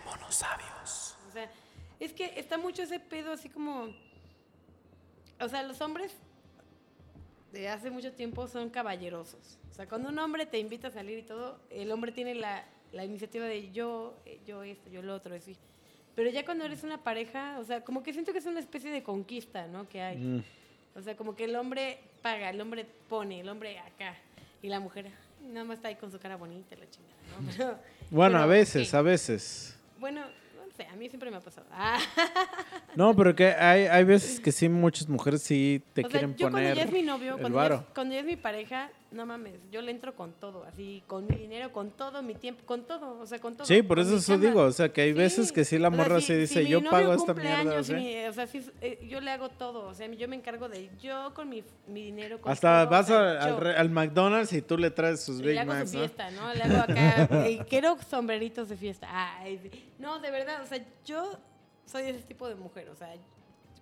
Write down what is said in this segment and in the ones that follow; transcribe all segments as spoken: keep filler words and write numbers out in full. Pinches monos sabios. O sea, es que está mucho ese pedo así como... O sea, los hombres de hace mucho tiempo son caballerosos. O sea, cuando un hombre te invita a salir y todo, el hombre tiene la, la iniciativa de yo, yo esto, yo lo otro, así. Pero ya cuando eres una pareja, o sea, como que siento que es una especie de conquista, ¿no? Que hay. Mm. O sea, como que el hombre paga, el hombre pone, el hombre acá. Y la mujer nada más está ahí con su cara bonita, la chingada, ¿no? Pero, bueno, pero, a veces, ¿qué? a veces. Bueno, no sé, a mí siempre me ha pasado. Ah. No, pero que hay, hay veces que sí, muchas mujeres sí te o quieren sea, yo poner. Cuando ya es mi novio, cuando ya es, cuando ya es mi pareja, no mames, yo le entro con todo, así, con mi dinero, con todo, mi tiempo, con todo, o sea, con todo. Sí, por eso eso digo, o sea, que hay sí. veces que sí la morra o sea, si, se dice, si yo pago esta mierda. Años, ¿sí? mi, o sea, si, eh, yo le hago todo, o sea, yo me encargo de, yo con mi, mi dinero. Con Hasta todo, vas o sea, al, al, al McDonald's y tú le traes sus Big Macs. Le hago su ¿no? fiesta, ¿no? Le hago acá, eh, quiero sombreritos de fiesta. Ay, no, de verdad, o sea, yo soy ese tipo de mujer, o sea,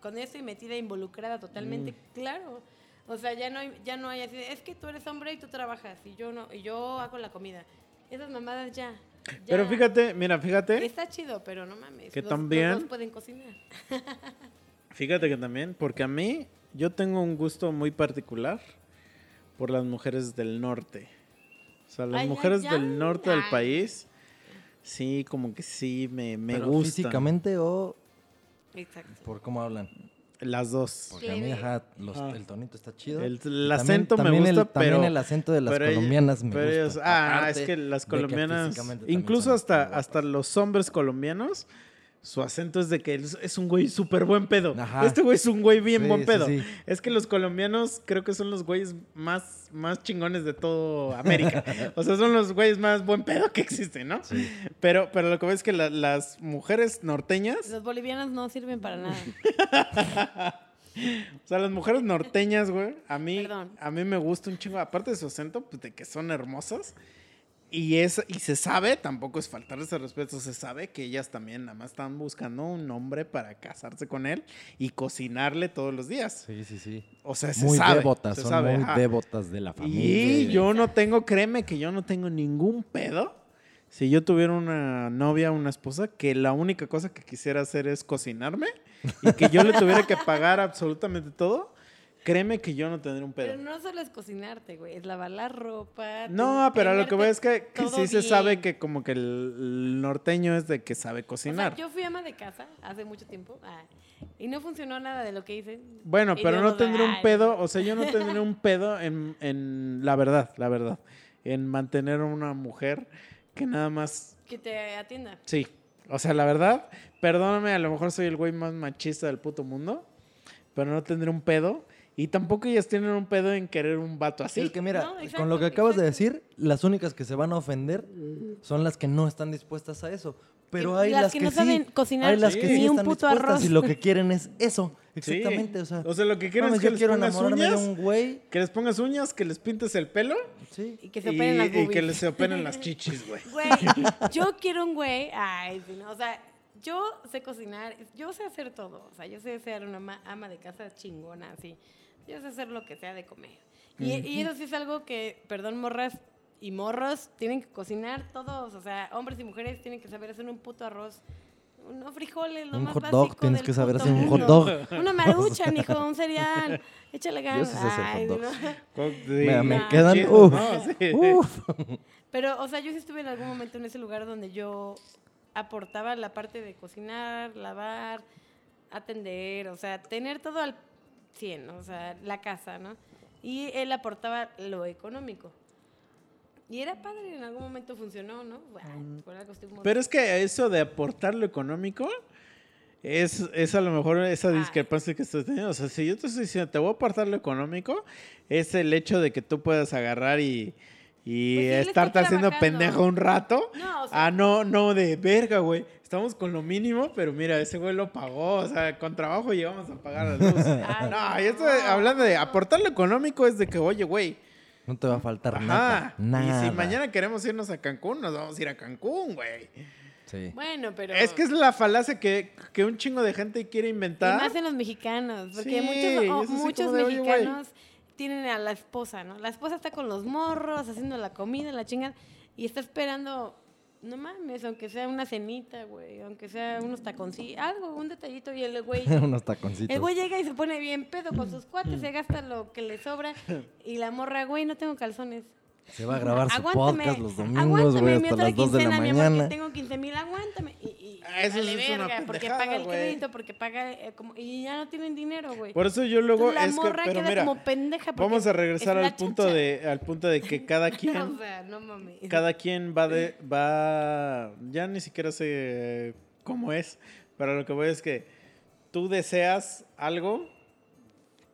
con eso y metida, involucrada totalmente, mm. claro. O sea, ya no hay, ya no hay así, es que tú eres hombre y tú trabajas y yo no, y yo hago la comida. Esas mamadas ya. ya. Pero fíjate, mira, fíjate. Está chido, pero no mames. Que los, también. Los dos pueden cocinar. Fíjate que también, porque a mí, yo tengo un gusto muy particular por las mujeres del norte. O sea, las Ay, mujeres ya, ya. del norte Ay. del país, sí, como que sí me, me pero gustan. ¿Físicamente o Exacto. por cómo hablan? Las dos. Porque a mí, ajá, los, ah. el tonito está chido. El, el acento también, me gusta, el, pero... También el acento de las colombianas ellos, me gusta. Ellos, ah, es que las colombianas... Que incluso hasta, hasta los hombres colombianos, su acento es de que es un güey súper buen pedo. Ajá. Este güey es un güey bien sí, buen pedo. Sí, sí. Es que los colombianos creo que son los güeyes más, más chingones de toda América. O sea, son los güeyes más buen pedo que existen, ¿no? Sí. Pero, pero lo que ves es que la, las mujeres norteñas... Los bolivianos no sirven para nada. O sea, las mujeres norteñas, güey, a mí, a mí me gusta un chingo. Aparte de su acento, pues de que son hermosas. Y, es, y se sabe, tampoco es faltarles el respeto, se sabe que ellas también nada más están buscando un hombre para casarse con él y cocinarle todos los días. Sí, sí, sí. O sea, se muy sabe. Devotas, se son sabe. Muy ah. devotas de la familia. Y yo no tengo, créeme que yo no tengo ningún pedo. Si yo tuviera una novia, una esposa, que la única cosa que quisiera hacer es cocinarme y que yo le tuviera que pagar absolutamente todo. Créeme que yo no tendré un pedo. Pero no solo es cocinarte, güey. Es lavar la ropa. No, pero lo que voy es que, que sí bien. Se sabe que como que el norteño es de que sabe cocinar. O sea, yo fui ama de casa hace mucho tiempo ah, y no funcionó nada de lo que hice. Bueno, y pero no tendré un pedo. O sea, yo no tendré un pedo en, en la verdad, la verdad. En mantener a una mujer que nada más... Que te atienda. Sí. O sea, la verdad, perdóname, a lo mejor soy el güey más machista del puto mundo, pero no tendré un pedo. Y tampoco ellas tienen un pedo en querer un vato así. Es que mira, no, exacto, con lo que acabas exacto. de decir, las únicas que se van a ofender son las que no están dispuestas a eso. Pero hay las, las que, que no sí, saben cocinar hay las sí. que sí ni un están puto dispuestas arroz. Y lo que quieren es eso. Exactamente, sí. o sea. O sea, lo que quieren no, es que les pongas uñas, un güey. Que les pongas uñas, que les pintes el pelo. Sí. Y que se operen y, las boobies. Y que les se operen las chichis, güey. Güey, yo quiero un güey, ay, o sea, yo sé cocinar, yo sé hacer todo. O sea, yo sé ser una ama, ama de casa chingona, así. Yo sé hacer lo que sea de comer. Y, mm-hmm. y eso sí es algo que, perdón, morras y morros, tienen que cocinar todos. O sea, hombres y mujeres tienen que saber hacer un puto arroz. Unos frijoles, lo un más básico del Un hot dog, tienes que saber hacer un hot dog. Una maruchan, hijo, un cereal. Échale ganas. Yo sí sé hacer hot dogs. No. Mira, me no, quedan... Chido, uf, no, uf. Sí. Pero, o sea, yo sí estuve en algún momento en ese lugar donde yo aportaba la parte de cocinar, lavar, atender, o sea, tener todo al cien, o sea, la casa, ¿no? Y él aportaba lo económico. Y era padre, en algún momento funcionó, ¿no? Bueno, con algo estoy muy... Pero es que eso de aportar lo económico es, es a lo mejor esa discrepancia ah. que estás teniendo. O sea, si yo te estoy diciendo, te voy a aportar lo económico, es el hecho de que tú puedas agarrar y... Y pues sí, estarte haciendo pendejo un rato. No, o sea, ah, no, no, de verga, güey. Estamos con lo mínimo, pero mira, ese güey lo pagó. O sea, con trabajo llegamos a pagar la luz. Ay, no, y esto, no, hablando de aportar lo económico, es de que, oye, güey, no te va a faltar ajá, nada, nada. Y si mañana queremos irnos a Cancún, nos vamos a ir a Cancún, güey. Sí. Bueno, pero... Es que es la falacia que, que un chingo de gente quiere inventar. Y más en los mexicanos. Porque sí, muchos, oh, muchos de, mexicanos... Oye, tienen a la esposa, ¿no? La esposa está con los morros, haciendo la comida, la chingada, y está esperando no mames, aunque sea una cenita, güey, aunque sea unos taconcitos, algo, un detallito, y el güey... unos taconcitos. El güey llega y se pone bien pedo con sus cuates, se gasta lo que le sobra, y la morra, güey, no tengo calzones. Se va a grabar su aguántame, podcast los domingos, güey, hasta las dos de la mañana. Tengo quince mil, aguántame. Y, y ah, eso dale es verga, una porque paga el crédito, porque paga... Eh, como, y ya no tienen dinero, güey. Por eso yo luego... Entonces, la morra es que, pero queda mira, como pendeja. Vamos a regresar al punto, de, al punto de que cada quien... o sea, no mames. Cada quien va de... va ya ni siquiera sé cómo es, pero lo que voy es que tú deseas algo...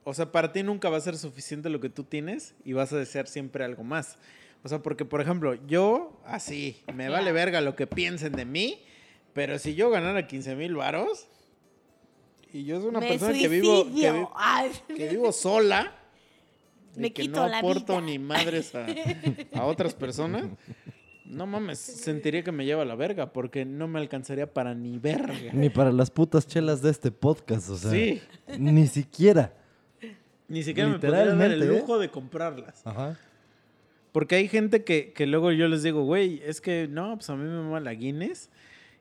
O sea, para ti nunca va a ser suficiente lo que tú tienes y vas a desear siempre algo más. O sea, porque, por ejemplo, yo así, me vale verga lo que piensen de mí, pero si yo ganara quince mil varos y yo soy una me persona que vivo, que, vi, que vivo sola me y que no aporto ni madres a, a otras personas, no mames, sentiría que me lleva a la verga porque no me alcanzaría para ni verga. Ni para las putas chelas de este podcast, o sea, sí. Ni siquiera. Ni siquiera me podría dar el lujo de comprarlas. Ajá. Porque hay gente que, que luego yo les digo, güey, es que no, pues a mí me mama la Guinness.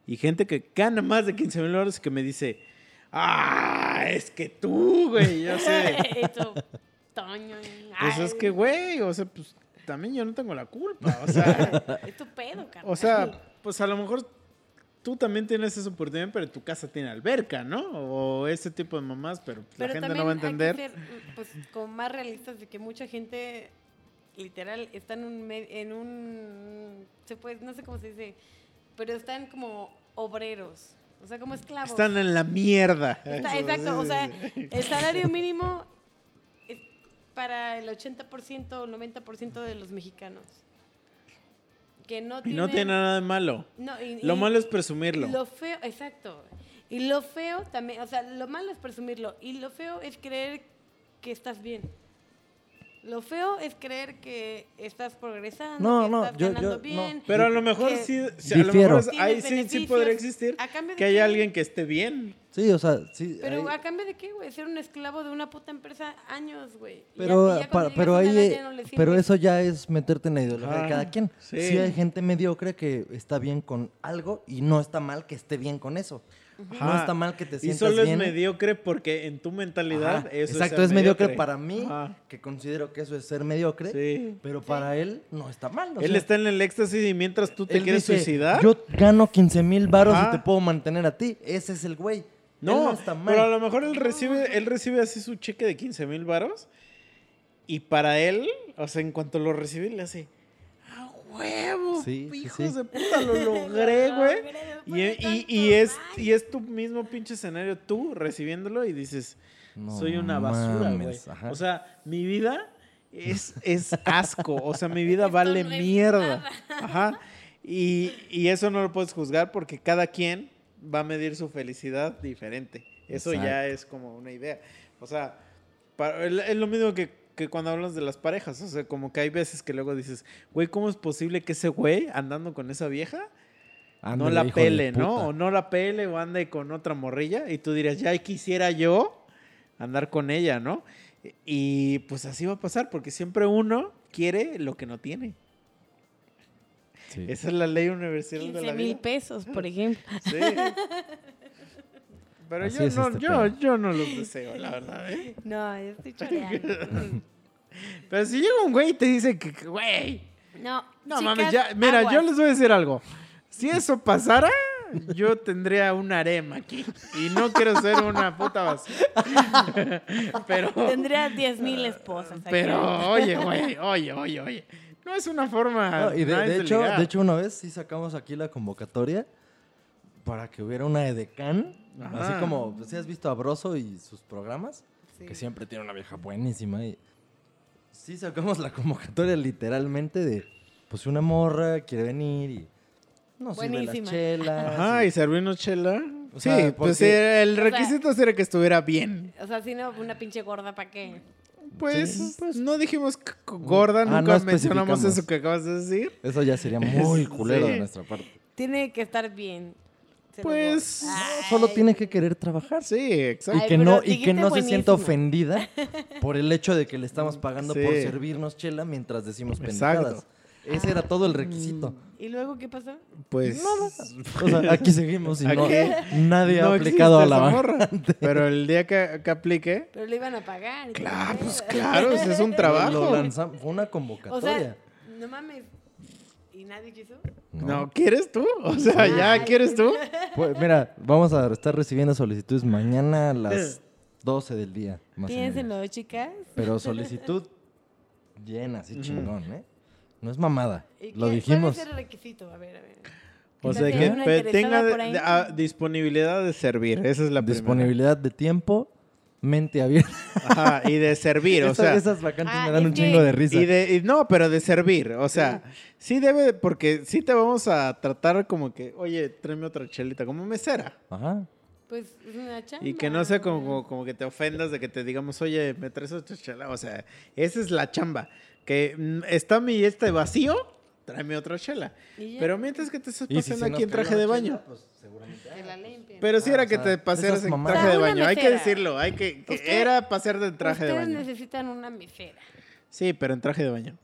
Y gente que gana más de quince mil dólares que me dice, ah, es que tú, güey, yo sé. Pues es que, güey, o sea, pues también yo no tengo la culpa. O sea, es tu pedo, carnal. O sea, pues a lo mejor tú también tienes esa oportunidad, pero tu casa tiene alberca, ¿no? O ese tipo de mamás, pero, pero la gente no va a entender. Pero también hay que ser, pues, como más realistas de que mucha gente, literal, está en un... En un se puede, no sé cómo se dice, pero están como obreros, o sea, como esclavos. Están en la mierda. Está, exacto, o sea, el salario mínimo es para el ochenta por ciento o noventa por ciento de los mexicanos. Que no tienen, no tiene nada de malo. No, y, lo y, malo es presumirlo. Lo feo, exacto. Y lo feo también, o sea, lo malo es presumirlo. Y lo feo es creer que estás bien. Lo feo es creer que estás progresando, no, que no, estás yo, ganando yo, bien. No. Pero a lo mejor sí, si a lo mejor ahí sí, sí podría existir que haya alguien que esté bien. Sí, o sea, sí. Pero hay... ¿a cambio de qué, güey? Ser un esclavo de una puta empresa años, güey. Pero, ya, ya para, pero, ahí, ya no pero eso ya es meterte en la ideología ah, de cada quien. Sí. Sí hay gente mediocre que está bien con algo y no está mal que esté bien con eso. Ajá. No está mal que te sientas bien. Y solo bien. Es mediocre porque en tu mentalidad ajá, eso exacto, es ser mediocre. Exacto, es mediocre para mí, ajá, que considero que eso es ser mediocre, sí, pero para sí, él no está mal. Él sea, está en el éxtasis y mientras tú te quieres dice, suicidar... Yo gano quince mil varos y te puedo mantener a ti. Ese es el güey. No, no pero a lo mejor él recibe, él recibe así su cheque de quince mil varos y para él, o sea, en cuanto lo recibe, le hace... huevo, sí, hijos sí, de puta, lo logré, güey. No, y, y, y, es, y es tu mismo pinche escenario, tú recibiéndolo y dices, no, soy una basura, güey. O sea, mi vida es, es asco, o sea, mi vida vale mierda. Ajá. Y, y eso no lo puedes juzgar porque cada quien va a medir su felicidad diferente. Eso exacto, ya es como una idea. O sea, para, es lo mismo que... que cuando hablas de las parejas, o sea, como que hay veces que luego dices, güey, ¿cómo es posible que ese güey andando con esa vieja ándale, no la pele, no? Puta. O no la pele o ande con otra morrilla y tú dirías, ya quisiera yo andar con ella, ¿no? Y pues así va a pasar porque siempre uno quiere lo que no tiene. Sí. Esa es la ley universal de la vida. quince mil pesos, por ejemplo. Sí. Pero así yo es no, este yo, yo no los deseo, la verdad, ¿eh? No, yo estoy choreando. Pero si llega un güey y te dice que, güey... No, no mames, ya... Mira, aguas, yo les voy a decir algo. Si eso pasara, yo tendría un harem aquí. Y no quiero ser una puta basura. Pero... Tendría diez mil esposas aquí. Pero, oye, güey, oye, oye, oye. No es una forma... No, y de, de, de, hecho, de hecho, una vez sí sacamos aquí la convocatoria para que hubiera una edecán. Ajá. Así como, si ¿sí has visto a Broso y sus programas? Sí. Que siempre tiene una vieja buenísima. Y sí sacamos la convocatoria literalmente de, pues una morra quiere venir y no sirve las chelas. Ajá, y, y servirnos chela. O sea, sí, porque, pues el requisito o sea, era que estuviera bien. O sea, si no, una pinche gorda, ¿para qué? Pues, sí, pues no dijimos gorda, ah, nunca no mencionamos eso que acabas de decir. Eso ya sería muy culero sí, de nuestra parte. Tiene que estar bien. Pues no, solo tiene que querer trabajar. Sí, exacto. Y que no, y que no se sienta ofendida por el hecho de que le estamos pagando sí, por servirnos chela mientras decimos pendejadas. Ese era todo el requisito. ¿Y luego qué pasa? Pues nada. O sea, aquí seguimos y no, nadie no ha aplicado a la banca. Pero el día que, que aplique... Pero le iban a pagar. Claro, pues claro, ese es un trabajo. Lo lanzamos, fue una convocatoria. O sea, no mames. ¿Y nadie quiso? No, no, ¿quieres tú? O sea, ay, ¿ya quieres tú? Pues mira, vamos a estar recibiendo solicitudes mañana a las doce del día. Piénsenlo, chicas. Pero solicitud llena, así chingón, ¿eh? No es mamada, lo dijimos. ¿Cuál es el requisito? A ver, a ver. O sea, que tenga de, de, a, disponibilidad de servir, esa es la disponibilidad primera. De tiempo, mente abierta. Ajá, y de servir, o sea. Esas vacantes ah, me dan un que... chingo de risa. Y de, y no, pero de servir, o sea, sí. sí debe, porque sí te vamos a tratar como que, oye, tráeme otra chelita, como mesera. Ajá. Pues es una chamba. Y que no sea como, como, como que te ofendas de que te digamos, oye, me traes otra chela, o sea, esa es la chamba. Que está mi este vacío, tráeme otra chela. Pero mientras que te estás paseando si aquí en traje de baño. Chela, pues, seguramente que la limpien. Pero si sí ah, era o sea, que te pasearas en traje o sea, de baño. Mesera. Hay que decirlo, hay que, que usted, era pasear en traje de baño. Ustedes necesitan una mesera. Sí, pero en traje de baño.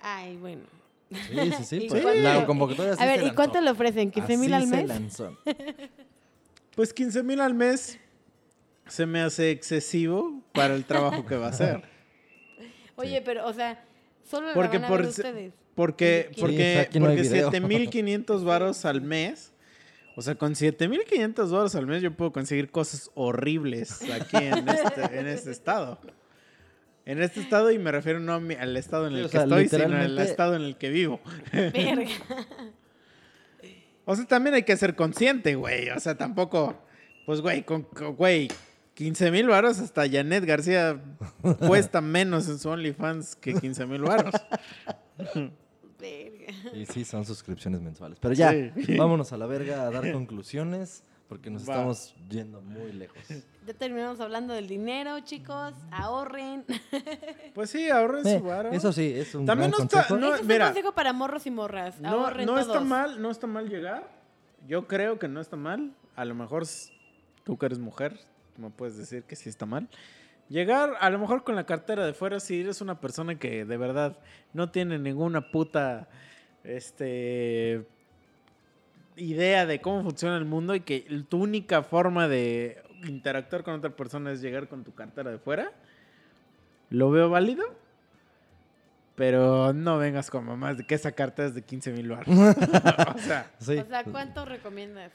Ay, bueno. Sí, sí, sí. Pues, sí. La convocatoria así a ver, se ¿y lanzó. Cuánto le ofrecen? ¿quince mil al mes? Se lanzó. Pues quince mil al mes se me hace excesivo para el trabajo que va a hacer. Oye, pero, o sea, solo porque, la van a ver por, ustedes. Porque, sí, porque, no porque siete mil quinientos varos al mes, o sea, con siete mil quinientos varos al mes yo puedo conseguir cosas horribles aquí en este, en este estado. En este estado, y me refiero no al estado en el sí, que sea, estoy, sino al estado en el que vivo. Verga. O sea, también hay que ser consciente, güey. O sea, tampoco, pues, güey, con, con güey. quince mil varos, hasta Janet García cuesta menos en su OnlyFans que quince mil varos. Y sí, son suscripciones mensuales. Pero ya, sí. Vámonos a la verga a dar conclusiones porque nos Va. estamos yendo muy lejos. Ya terminamos hablando del dinero, chicos. Ahorren. Pues sí, ahorren su varo. Eso sí, es un También gran no está, consejo. No, es un mira, consejo para morros y morras. No, ahorren no todos. Está mal, no está mal llegar. Yo creo que no está mal. A lo mejor tú que eres mujer... me puedes decir que sí está mal. Llegar a lo mejor con la cartera de fuera si eres una persona que de verdad no tiene ninguna puta este, idea de cómo funciona el mundo y que tu única forma de interactuar con otra persona es llegar con tu cartera de fuera. Lo veo válido, pero no vengas con mamás de que esa carta es de quince mil baros. o, sea, sí. o sea, ¿cuánto recomiendas?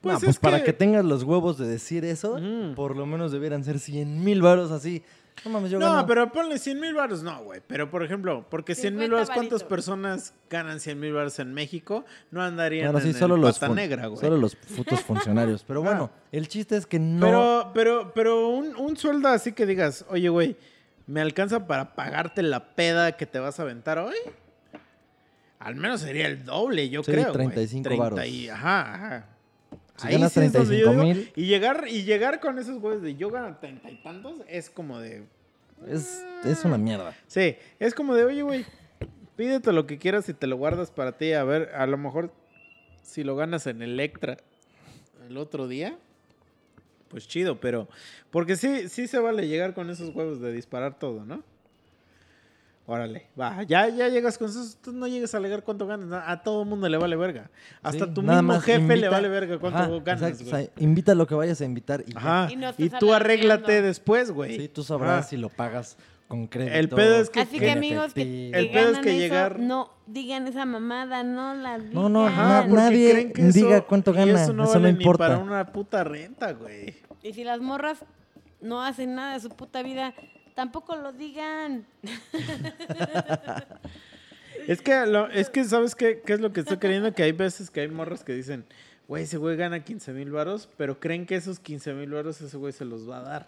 Pues, no, pues para que... que tengas los huevos de decir eso, mm. por lo menos debieran ser cien mil varos así. No mames, yo No, gano... pero ponle cien mil varos, no, güey. Pero, por ejemplo, porque cien mil varos, ¿cuántas personas ganan cien mil varos en México? No andarían claro, en sí, solo el los pata fun... negra, güey. Solo los putos funcionarios. Pero bueno, ah. el chiste es que no... Pero, pero, pero un, un sueldo así que digas, oye, güey, ¿me alcanza para pagarte la peda que te vas a aventar hoy? Al menos sería el doble, yo sí, creo, treinta y cinco varos. Y... Ajá, ajá. Si ahí ganas sí treinta y cinco mil. Y llegar, y llegar con esos güeyes de yo gano treinta y tantos es como de... Es, es una mierda. Sí, es como de, oye, güey, pídete lo que quieras y te lo guardas para ti. A ver, a lo mejor si lo ganas en Electra el otro día, pues chido, pero... Porque sí, sí se vale llegar con esos huevos de disparar todo, ¿no? Órale, va, ya, ya llegas con eso, tú no llegas a alegar cuánto ganas, a todo mundo le vale verga. Hasta sí, tu mismo jefe invita, le vale verga cuánto ajá, ganas, güey. O sea, invita a lo que vayas a invitar y, ajá, y, no y tú arréglate viendo. Después, güey. Sí, tú sabrás ah. si lo pagas con crédito. El pedo es que, así que, que amigos, que, el pedo es que llegar... Eso, no digan esa mamada, no la digan. No, no, ajá, nadie creen que diga eso, cuánto gana, y eso no, eso vale no importa. Ni para una puta renta, güey. Y si las morras no hacen nada de su puta vida... Tampoco lo digan. Es que, lo, es que ¿sabes qué, qué es lo que estoy queriendo? Que hay veces que hay morras que dicen, güey, ese güey gana quince mil varos, pero creen que esos quince mil varos ese güey se los va a dar.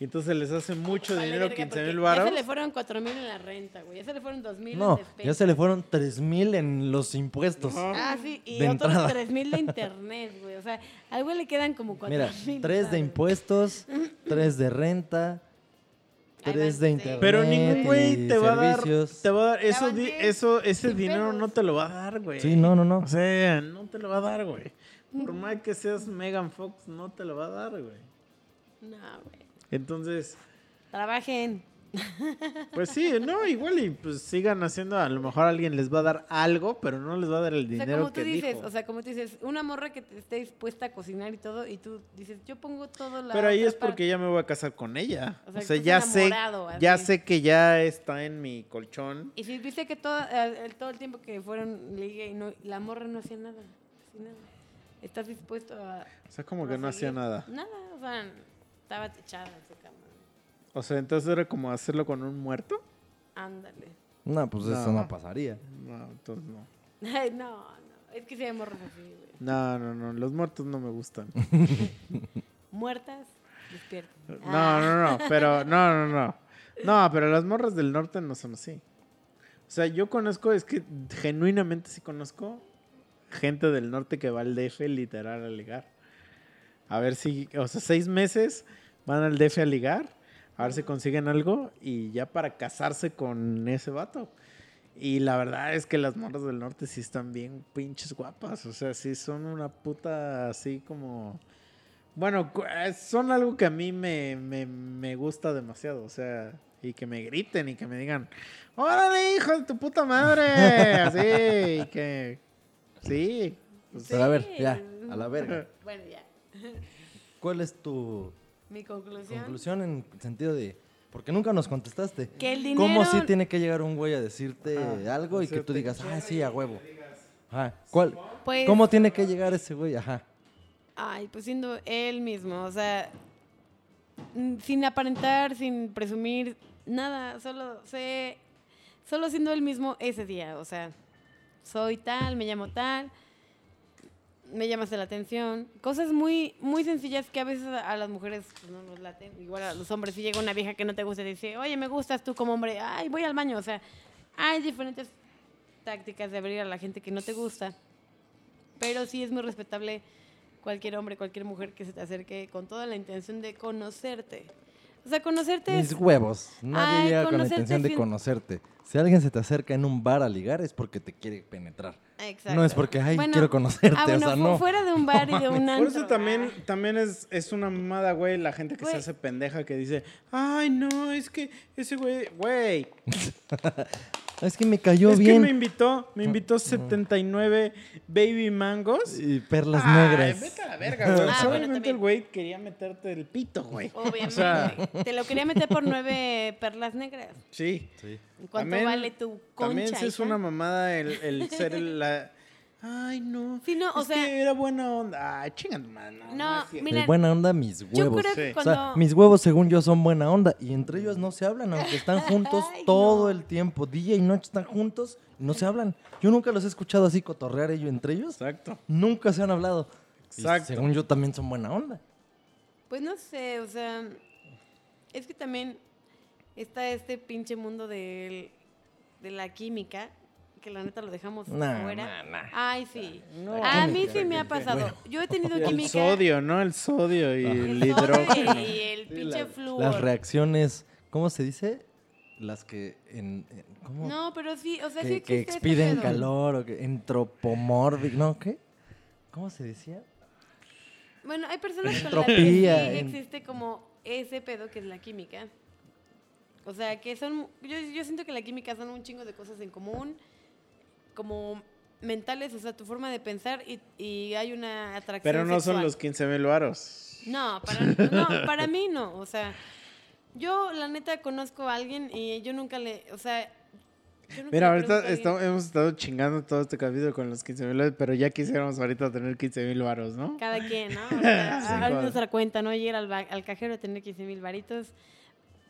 Y entonces les hace mucho vale, dinero, quince mil varos. Ya se le fueron cuatro mil en la renta, güey. Ya se le fueron dos mil no, en despensas. Ya se le fueron tres mil en los impuestos. No. Ah, sí. Y otros tres mil de internet, güey. O sea, al güey le quedan como cuatro mil. Mira, mil, tres ¿sabes? De impuestos, tres de renta... tres de internet, pero ningún güey te va a dar, te va a dar eso, di, eso ese dinero pelos. No te lo va a dar, güey. Sí, no, no, no. O sea, no te lo va a dar, güey. Por más que seas Megan Fox, no te lo va a dar, güey. No, güey. Entonces, trabajen. Pues sí, no, igual y pues sigan haciendo, a lo mejor alguien les va a dar algo, pero no les va a dar el dinero, o sea, como tú que dices, dijo. O sea, como tú dices, una morra que esté dispuesta a cocinar y todo, y tú dices, yo pongo todo la... Pero ahí es porque parte. Ya me voy a casar con ella. O sea, o sea ya sé, así. ya sé que ya está en mi colchón. Y si viste que todo, eh, todo el tiempo que fueron ligue y no, la morra no hacía nada, así nada. ¿Estás dispuesto a...? O sea, como que no hacía nada. Nada, o sea, estaba techada en su cama. O sea, entonces era como hacerlo con un muerto. Ándale. No, pues no, eso no pasaría. No, entonces no. Ay, no, no. Es que se llama morros así, güey. No, no, no. Los muertos no me gustan. Muertas, despiertas. No, ah. no, no. Pero, no, no, no. No, pero las morras del norte no son así. O sea, yo conozco, es que genuinamente sí conozco gente del norte que va al D F literal a ligar. A ver si, o sea, seis meses van al D F a ligar. A ver si consiguen algo y ya para casarse con ese vato. Y la verdad es que las morras del norte sí están bien pinches guapas. O sea, sí son una puta así como... Bueno, son algo que a mí me, me, me gusta demasiado. O sea, y que me griten y que me digan, ¡órale, hijo de tu puta madre! Así, y que... Sí. Pues, sí. Pero a ver, ya, a la verga. Bueno, ya. ¿Cuál es tu... Mi conclusión. Conclusión en sentido de... Porque nunca nos contestaste. Que el dinero... ¿Cómo sí tiene que llegar un güey a decirte ah, algo y que tú digas, ah, sí, a huevo? Ajá. ¿Cuál? Pues, ¿Cómo tiene que llegar ese güey? Ajá. Ay, pues siendo él mismo. O sea, sin aparentar, sin presumir, nada. Solo sé... Solo siendo él mismo ese día. O sea, soy tal, me llamo tal... Me llamaste la atención. Cosas muy muy sencillas que a veces a las mujeres pues, no nos laten. Igual a los hombres, si llega una vieja que no te gusta y dice, oye, me gustas tú como hombre, ay, voy al baño. O sea, hay diferentes tácticas de abrir a la gente que no te gusta. Pero sí es muy respetable cualquier hombre, cualquier mujer que se te acerque con toda la intención de conocerte. O sea, conocerte... Mis huevos. Nadie ay, llega con la intención de conocerte. Si alguien se te acerca en un bar a ligar es porque te quiere penetrar. Exacto. No es porque, ay, bueno, quiero conocerte. Ah, bueno, o sea, no. Fuera de un bar y de un antro. Por eso también, también es, es una mamada, güey, la gente que güey. se hace pendeja que dice, ay, no, es que ese güey... Güey. Es que me cayó es bien. Es que me invitó, me invitó setenta y nueve baby mangos. Y perlas ah, negras. Vete a la verga, güey. Ah, Solamente bueno, el güey quería meterte el pito, güey. Obviamente. O sea, te lo quería meter por nueve perlas negras. Sí. sí. ¿Cuánto también, vale tu concha? También sí es una mamada el, el ser el, la... Ay, no. Sí, no o es sea, que era buena onda. Ay, chingando, man. No, no mira, buena onda mis huevos. Yo creo que sí. cuando... o sea, mis huevos, según yo, son buena onda. Y entre ellos no se hablan, aunque están juntos Ay, todo no. el tiempo. Día y noche están juntos y no se hablan. Yo nunca los he escuchado así cotorrear ellos entre ellos. Exacto. Nunca se han hablado. Exacto. Y según yo, también son buena onda. Pues no sé, o sea... Es que también está este pinche mundo del, de la química... que la neta lo dejamos nah, fuera. Nah, nah. Ay, sí. No. A mí sí me ha pasado. Bueno. Yo he tenido química. El sodio, ¿no? El sodio y ah. el, el hidrógeno. Y el pinche sí, flúor. Las reacciones, ¿cómo se dice? Las que en... en ¿cómo? No, pero sí, o sea, que, sí que expiden este calor o que entropomórbico, ¿no? ¿Qué? ¿Cómo se decía? Bueno, hay personas con las que sí existe como ese pedo que es la química. O sea, que son... Yo, yo siento que la química son un chingo de cosas en común, como mentales, o sea, tu forma de pensar y, y hay una atracción Pero no sexual. Son los quince mil varos. No para, no, para mí no, o sea, yo la neta conozco a alguien y yo nunca le, o sea... Mira, ahorita estamos, hemos estado chingando todo este capítulo con los quince mil, pero ya quisiéramos ahorita tener quince mil varos, ¿no? Cada quien, ¿no? Ahorita, sí, a nuestra cuenta, ¿no? Llegar al, al cajero a tener quince mil varitos.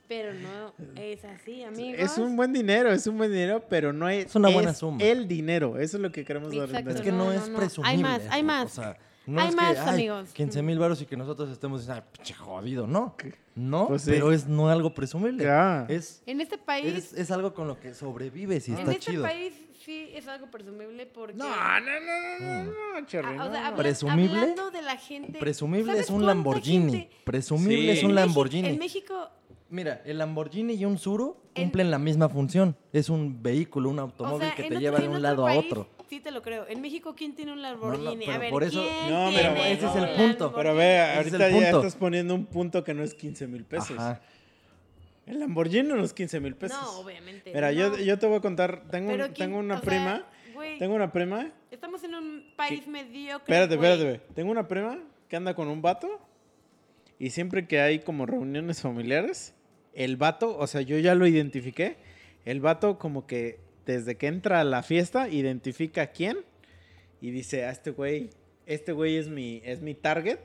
Pero no es así, amigos. Es un buen dinero, es un buen dinero, pero no es, es una buena es suma. El dinero, eso es lo que queremos dar. Es que no, no es no, no. presumible. Hay más, hay más. O sea, no hay es más, que, amigos. quince mil varos y que nosotros estemos diciendo, pinche jodido, no. No, pues sí. Pero es no algo presumible. Ya. Es, en este país. Es, es algo con lo que sobrevives y no. está chido. En este chido. país sí es algo presumible porque. No, no, no, no, no, no Cherry. Ah, o sea, habla, presumible. Hablando de la gente. Presumible es un Lamborghini. Gente... Presumible sí. es un Lamborghini. En México. Mira, el Lamborghini y un Tsuru cumplen en... la misma función. Es un vehículo, un automóvil, o sea, que te otro, lleva de un lado país, a otro. Sí, te lo creo. En México, ¿quién tiene un Lamborghini? No, no, a ver, por eso, ¿quién no, pero tiene ese es el punto. Pero ve, ahorita es ya estás poniendo un punto que no es quince mil pesos. Ajá. El Lamborghini unos quince mil pesos. No, obviamente. Mira, no. Yo, yo te voy a contar. Tengo, un, tengo una prima. Sea, güey, tengo una prima. Estamos en un país que, mediocre. Espérate, güey. espérate. Güey. Tengo una prima que anda con un vato. Y siempre que hay como reuniones familiares, el vato, o sea, yo ya lo identifiqué. El vato como que desde que entra a la fiesta, identifica a quién. Y dice, a este güey, este güey es mi, es mi target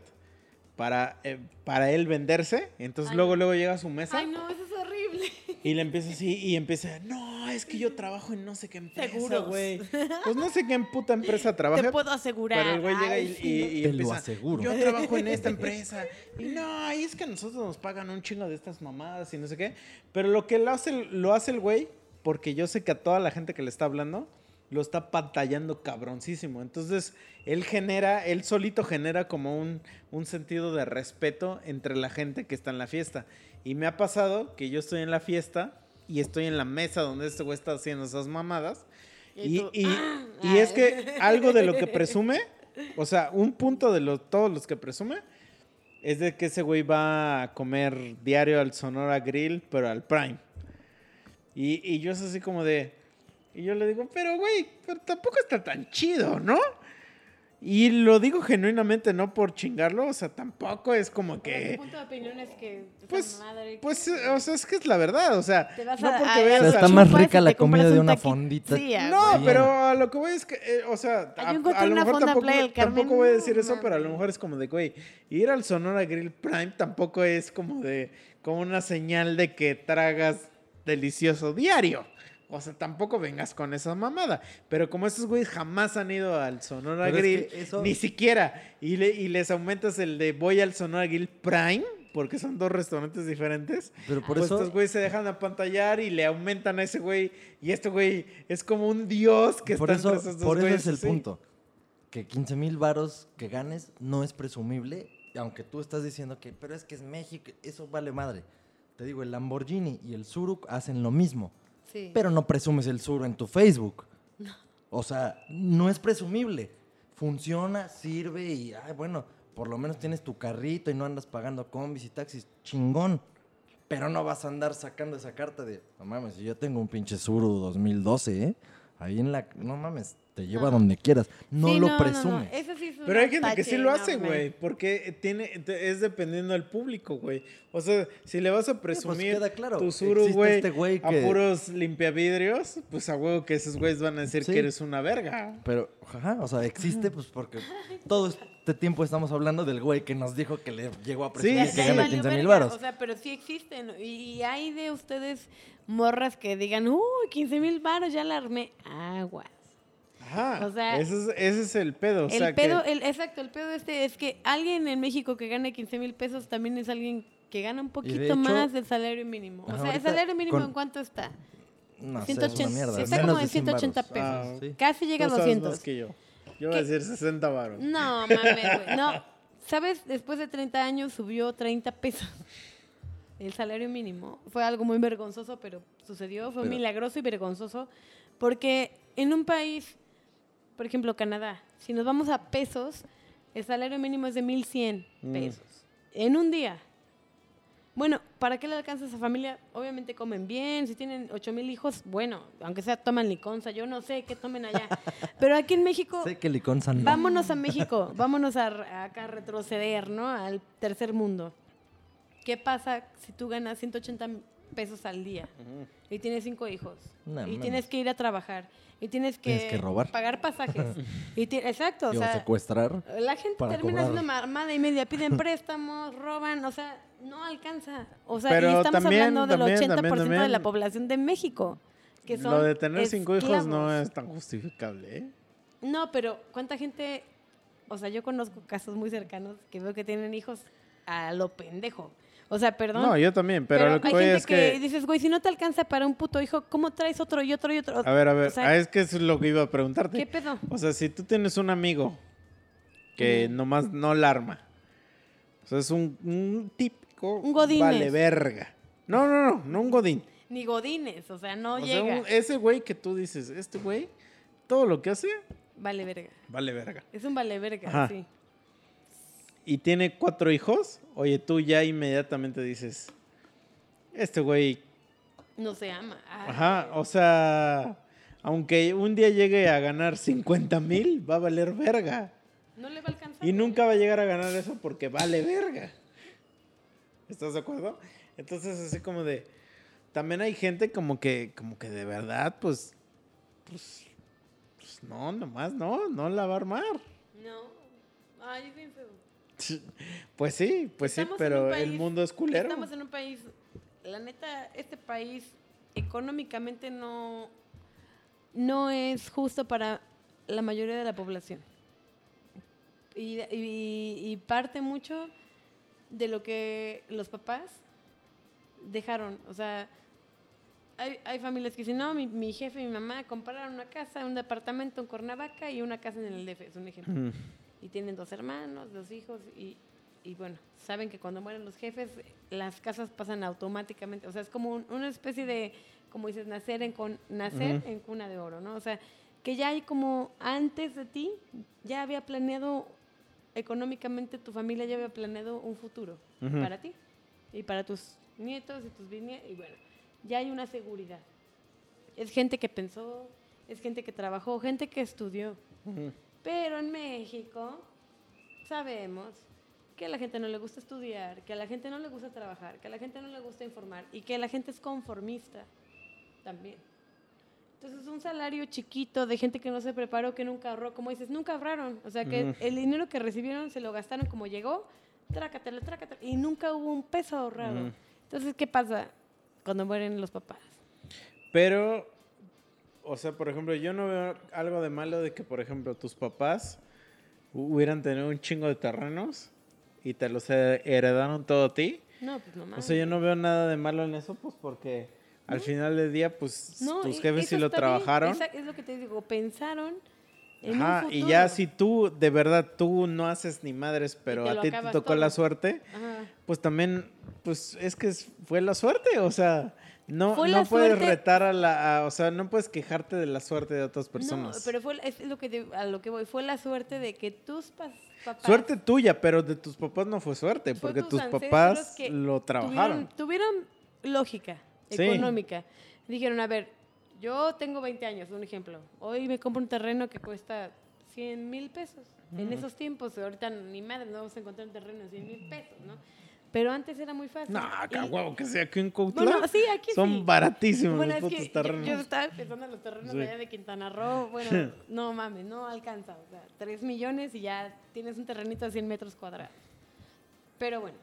para, eh, para él venderse. Entonces Ay, luego, no. luego llega a su mesa. Ay, no, eso es horrible. Y le empieza así, y empieza, no, es que yo trabajo en no sé qué empresa, Seguros. güey. Pues no sé qué puta empresa trabaja. Te puedo asegurar. Pero el güey llega Ay, y, y, y te empieza, lo aseguro. Yo trabajo en esta empresa. Y no, y es que a nosotros nos pagan un chingo de estas mamadas y no sé qué. Pero lo que lo hace, lo hace el güey, porque yo sé que a toda la gente que le está hablando, lo está pantallando cabroncísimo. Entonces, él genera, él solito genera como un, un sentido de respeto entre la gente que está en la fiesta. Y me ha pasado que yo estoy en la fiesta y estoy en la mesa donde este güey está haciendo esas mamadas. Y, y, y, ah, y es que algo de lo que presume, o sea, un punto de lo, todos los que presume, es de que ese güey va a comer diario al Sonora Grill, pero al Prime. Y, y yo es así como de... Y yo le digo, pero güey, pero tampoco está tan chido, ¿no? Y lo digo genuinamente, no por chingarlo, o sea, tampoco es como que... Pero tu punto de opinión es que... Pues, madre, pues, o sea, es que es la verdad, o sea... Te vas no porque a, a, veas... O sea, está más rica la comida de una fondita. Sí, no, bien. Pero a lo que voy es que, eh, o sea... A, a lo mejor tampoco, tampoco voy a decir eso, pero a lo mejor es como de, güey, ir al Sonora Grill Prime tampoco es como de... Como una señal de que tragas delicioso diario. O sea, tampoco vengas con esa mamada. Pero como estos güeyes jamás han ido al Sonora Pero Grill, es que eso... ni siquiera, y, le, y les aumentas el de voy al Sonora Grill Prime, porque son dos restaurantes diferentes. Pero por pues eso... estos güeyes se dejan apantallar y le aumentan a ese güey. Y este güey es como un dios que por está eso, entre esos dos por güeyes. Por eso es el sí. punto. Que quince mil varos que ganes no es presumible, aunque tú estás diciendo que, pero es que es México, eso vale madre. Te digo, el Lamborghini y el Zuruk hacen lo mismo. Sí. Pero no presumes el sur en tu Facebook. No. O sea, no es presumible. Funciona, sirve y, ay, bueno, por lo menos tienes tu carrito y no andas pagando combis y taxis. Chingón. Pero no vas a andar sacando esa carta de, no mames, yo tengo un pinche Suru dos mil doce, ¿eh? Ahí en la... No mames, te lleva no. donde quieras. No sí, lo no, presumes. No, no. Eso sí es Pero hay gente que sí lo hace, güey. No, porque tiene, es dependiendo del público, güey. O sea, si le vas a presumir sí, pues claro, tu Suru, güey, este que... a puros limpiavidrios, pues a huevo que esos güeyes van a decir sí. que eres una verga. Pero, ajá, o sea, existe pues porque todo este tiempo estamos hablando del güey que nos dijo que le llegó a presumir sí, que sí. gana quince mil varos. O sea, pero sí existen. Y hay de ustedes... morras que digan, uy, quince mil varos, ya la armé. Aguas. Ajá, o sea, ese, es, ese es el pedo. O sea, el pedo que... el, exacto, el pedo este es que alguien en México que gane quince mil pesos también es alguien que gana un poquito de hecho, más del salario mínimo. O sea, el salario mínimo con... ¿en cuánto está? No ciento ochenta, sé, es una mierda. Está menos como de ciento ochenta pesos. Ah, sí. Casi llega Tú a doscientos. Sabes más que yo. Yo iba a decir sesenta varos. No, mames, güey. No, ¿sabes? Después de treinta años subió treinta pesos. El salario mínimo fue algo muy vergonzoso, pero sucedió, fue pero, milagroso y vergonzoso, porque en un país, por ejemplo, Canadá, si nos vamos a pesos, el salario mínimo es de mil cien pesos mm. en un día. Bueno, ¿para qué le alcanza a esa familia? Obviamente comen bien, si tienen ocho mil hijos, bueno, aunque sea toman liconza, yo no sé qué tomen allá. Pero aquí en México... Sé que liconza no. Vámonos a México, vámonos a, a acá a retroceder, ¿no? Al tercer mundo. ¿Qué pasa si tú ganas ciento ochenta pesos al día y tienes cinco hijos no, y no. tienes que ir a trabajar y tienes que, tienes que robar. Pagar pasajes? y ti- Exacto. O sea, secuestrar. La gente termina cobrar. Siendo armada y media, piden préstamos, roban, o sea, no alcanza. O sea, Pero y estamos también, hablando del también, ochenta por ciento también, también. de la población de México. Que son Lo de tener esclavos. Cinco hijos no es tan justificable, ¿eh? No, pero ¿cuánta gente? O sea, yo conozco casos muy cercanos que veo que tienen hijos a lo pendejo. O sea, perdón. No, yo también, pero, pero lo que voy es que... Hay gente que dices, güey, si no te alcanza para un puto hijo, ¿cómo traes otro y otro y otro? A ver, a ver, o sea, ah, es que eso es lo que iba a preguntarte. ¿Qué pedo? O sea, si tú tienes un amigo que uh-huh. nomás no la arma, o sea, es un, un típico... Un godín. Vale verga. No, no, no, no un godín. Ni godines, o sea, no o llega. O sea, un, ese güey que tú dices, este güey, todo lo que hace... Vale verga. Vale verga. Es un vale verga, Ajá. sí. Y tiene cuatro hijos, oye, tú ya inmediatamente dices, este güey no se ama. Ay. Ajá, o sea, aunque un día llegue a ganar cincuenta mil, va a valer verga. No le va a alcanzar. Y nunca va a llegar a ganar eso porque vale verga. ¿Estás de acuerdo? Entonces, así como de... También hay gente como que, como que de verdad, pues... Pues, pues no, nomás no, no la va a armar. No. Ay, es bien feo. Pues sí, pues estamos sí, pero país, el mundo es culero. Estamos en un país... La neta, este país económicamente no... No es justo para la mayoría de la población. Y, y, y parte mucho de lo que los papás dejaron. O sea, hay, hay familias que dicen, no, mi, mi jefe y mi mamá compraron una casa, un departamento en Cuernavaca y una casa en el D F, es un ejemplo. Mm. Y tienen dos hermanos, dos hijos y, y bueno, saben que cuando mueren los jefes las casas pasan automáticamente. O sea, es como un, una especie de, como dices, nacer en con, nacer mm. en cuna de oro, ¿no? O sea, que ya hay como antes de ti, ya había planeado económicamente, tu familia ya había planeado un futuro uh-huh. para ti y para tus nietos y tus bisnietos, y bueno, ya hay una seguridad. Es gente que pensó, es gente que trabajó, gente que estudió. Uh-huh. Pero en México sabemos que a la gente no le gusta estudiar, que a la gente no le gusta trabajar, que a la gente no le gusta informar y que la gente es conformista también. Entonces, un salario chiquito de gente que no se preparó, que nunca ahorró, como dices, nunca ahorraron. O sea, que mm. el dinero que recibieron se lo gastaron como llegó, trácatelo, trácatelo, y nunca hubo un peso ahorrado. Mm. Entonces, ¿qué pasa cuando mueren los papás? Pero, o sea, por ejemplo, yo no veo algo de malo de que, por ejemplo, tus papás hubieran tenido un chingo de terrenos y te los heredaron todo a ti. No, pues no más. O sea, yo no veo nada de malo en eso, pues porque... Al ¿no? final del día, pues, no, tus jefes sí lo trabajaron. Esa, es lo que te digo, pensaron en ajá, un futuro. Y ya si tú, de verdad, tú no haces ni madres, pero a ti te tocó todo. La suerte, ajá. Pues también, pues, es que fue la suerte, o sea, no, no puedes suerte. Retar a la, a, o sea, no puedes quejarte de la suerte de otras personas. No, pero fue, es lo que te, a lo que voy, fue la suerte de que tus papás... Suerte tuya, pero de tus papás no fue suerte, fue porque tus, tus papás lo trabajaron. Tuvieron, tuvieron lógica. Sí. Económica. Dijeron, a ver, yo tengo veinte años, un ejemplo. Hoy me compro un terreno que cuesta cien mil pesos. Uh-huh. En esos tiempos, ahorita ni madre, no vamos a encontrar un terreno de cien mil pesos, ¿no? Pero antes era muy fácil. No, nah, guau, que sea aquí en Cuautla. Bueno, sí, aquí son sí. baratísimos bueno, los putos terrenos. Yo, yo estaba pensando en los terrenos sí. allá de Quintana Roo. Bueno, no mames, no alcanza. O sea, tres millones y ya tienes un terrenito de cien metros cuadrados. Pero bueno,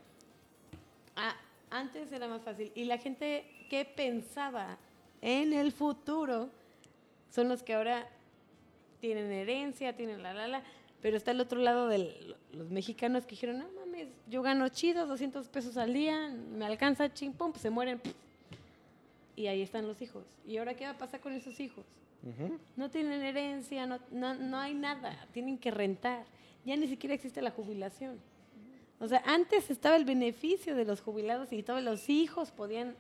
ah, antes era más fácil. Y la gente... que pensaba en el futuro son los que ahora tienen herencia, tienen la, la, la, pero está el otro lado de los mexicanos que dijeron, no mames, yo gano chidos, doscientos pesos al día, me alcanza, ching, pum, se mueren. Pff, y ahí están los hijos. ¿Y ahora qué va a pasar con esos hijos? Uh-huh. No tienen herencia, no, no, no hay nada, tienen que rentar. Ya ni siquiera existe la jubilación. O sea, antes estaba el beneficio de los jubilados y todos los hijos podían...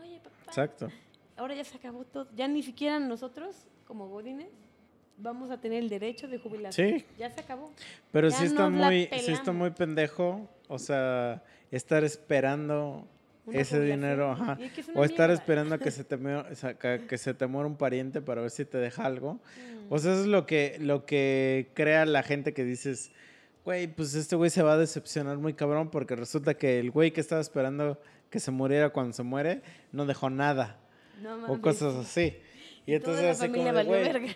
Oye, papá, exacto. Ahora ya se acabó todo. Ya ni siquiera nosotros, como godines, vamos a tener el derecho de jubilación. Sí. Ya se acabó. Pero sí está, muy, sí está muy pendejo, o sea, estar esperando una ese jubilación. Dinero. Ajá. Es que es o mierda. Estar esperando a que se te muera, que se te muera un pariente para ver si te deja algo. Mm. O sea, eso es lo que, lo que crea la gente que dices, güey, pues este güey se va a decepcionar muy cabrón porque resulta que el güey que estaba esperando... que se muriera cuando se muere, no dejó nada. No, o cosas así. Y, y entonces toda la familia valió verga.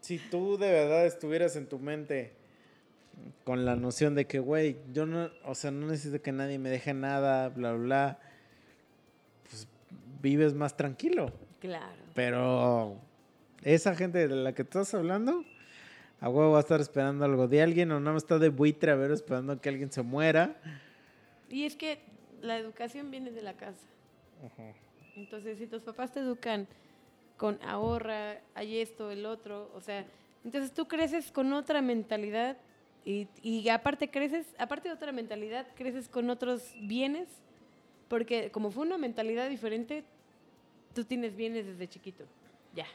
Si tú de verdad estuvieras en tu mente con la noción de que, güey, yo no, o sea, no necesito que nadie me deje nada, bla, bla, bla, pues vives más tranquilo. Claro. Pero esa gente de la que estás hablando, a huevo va a estar esperando algo de alguien, o no está de buitre a ver esperando que alguien se muera. Y es que la educación viene de la casa. Ajá. Entonces, si tus papás te educan con ahorra, hay esto, el otro, o sea, entonces tú creces con otra mentalidad y, y aparte creces, aparte de otra mentalidad, creces con otros bienes, porque como fue una mentalidad diferente, tú tienes bienes desde chiquito, ya.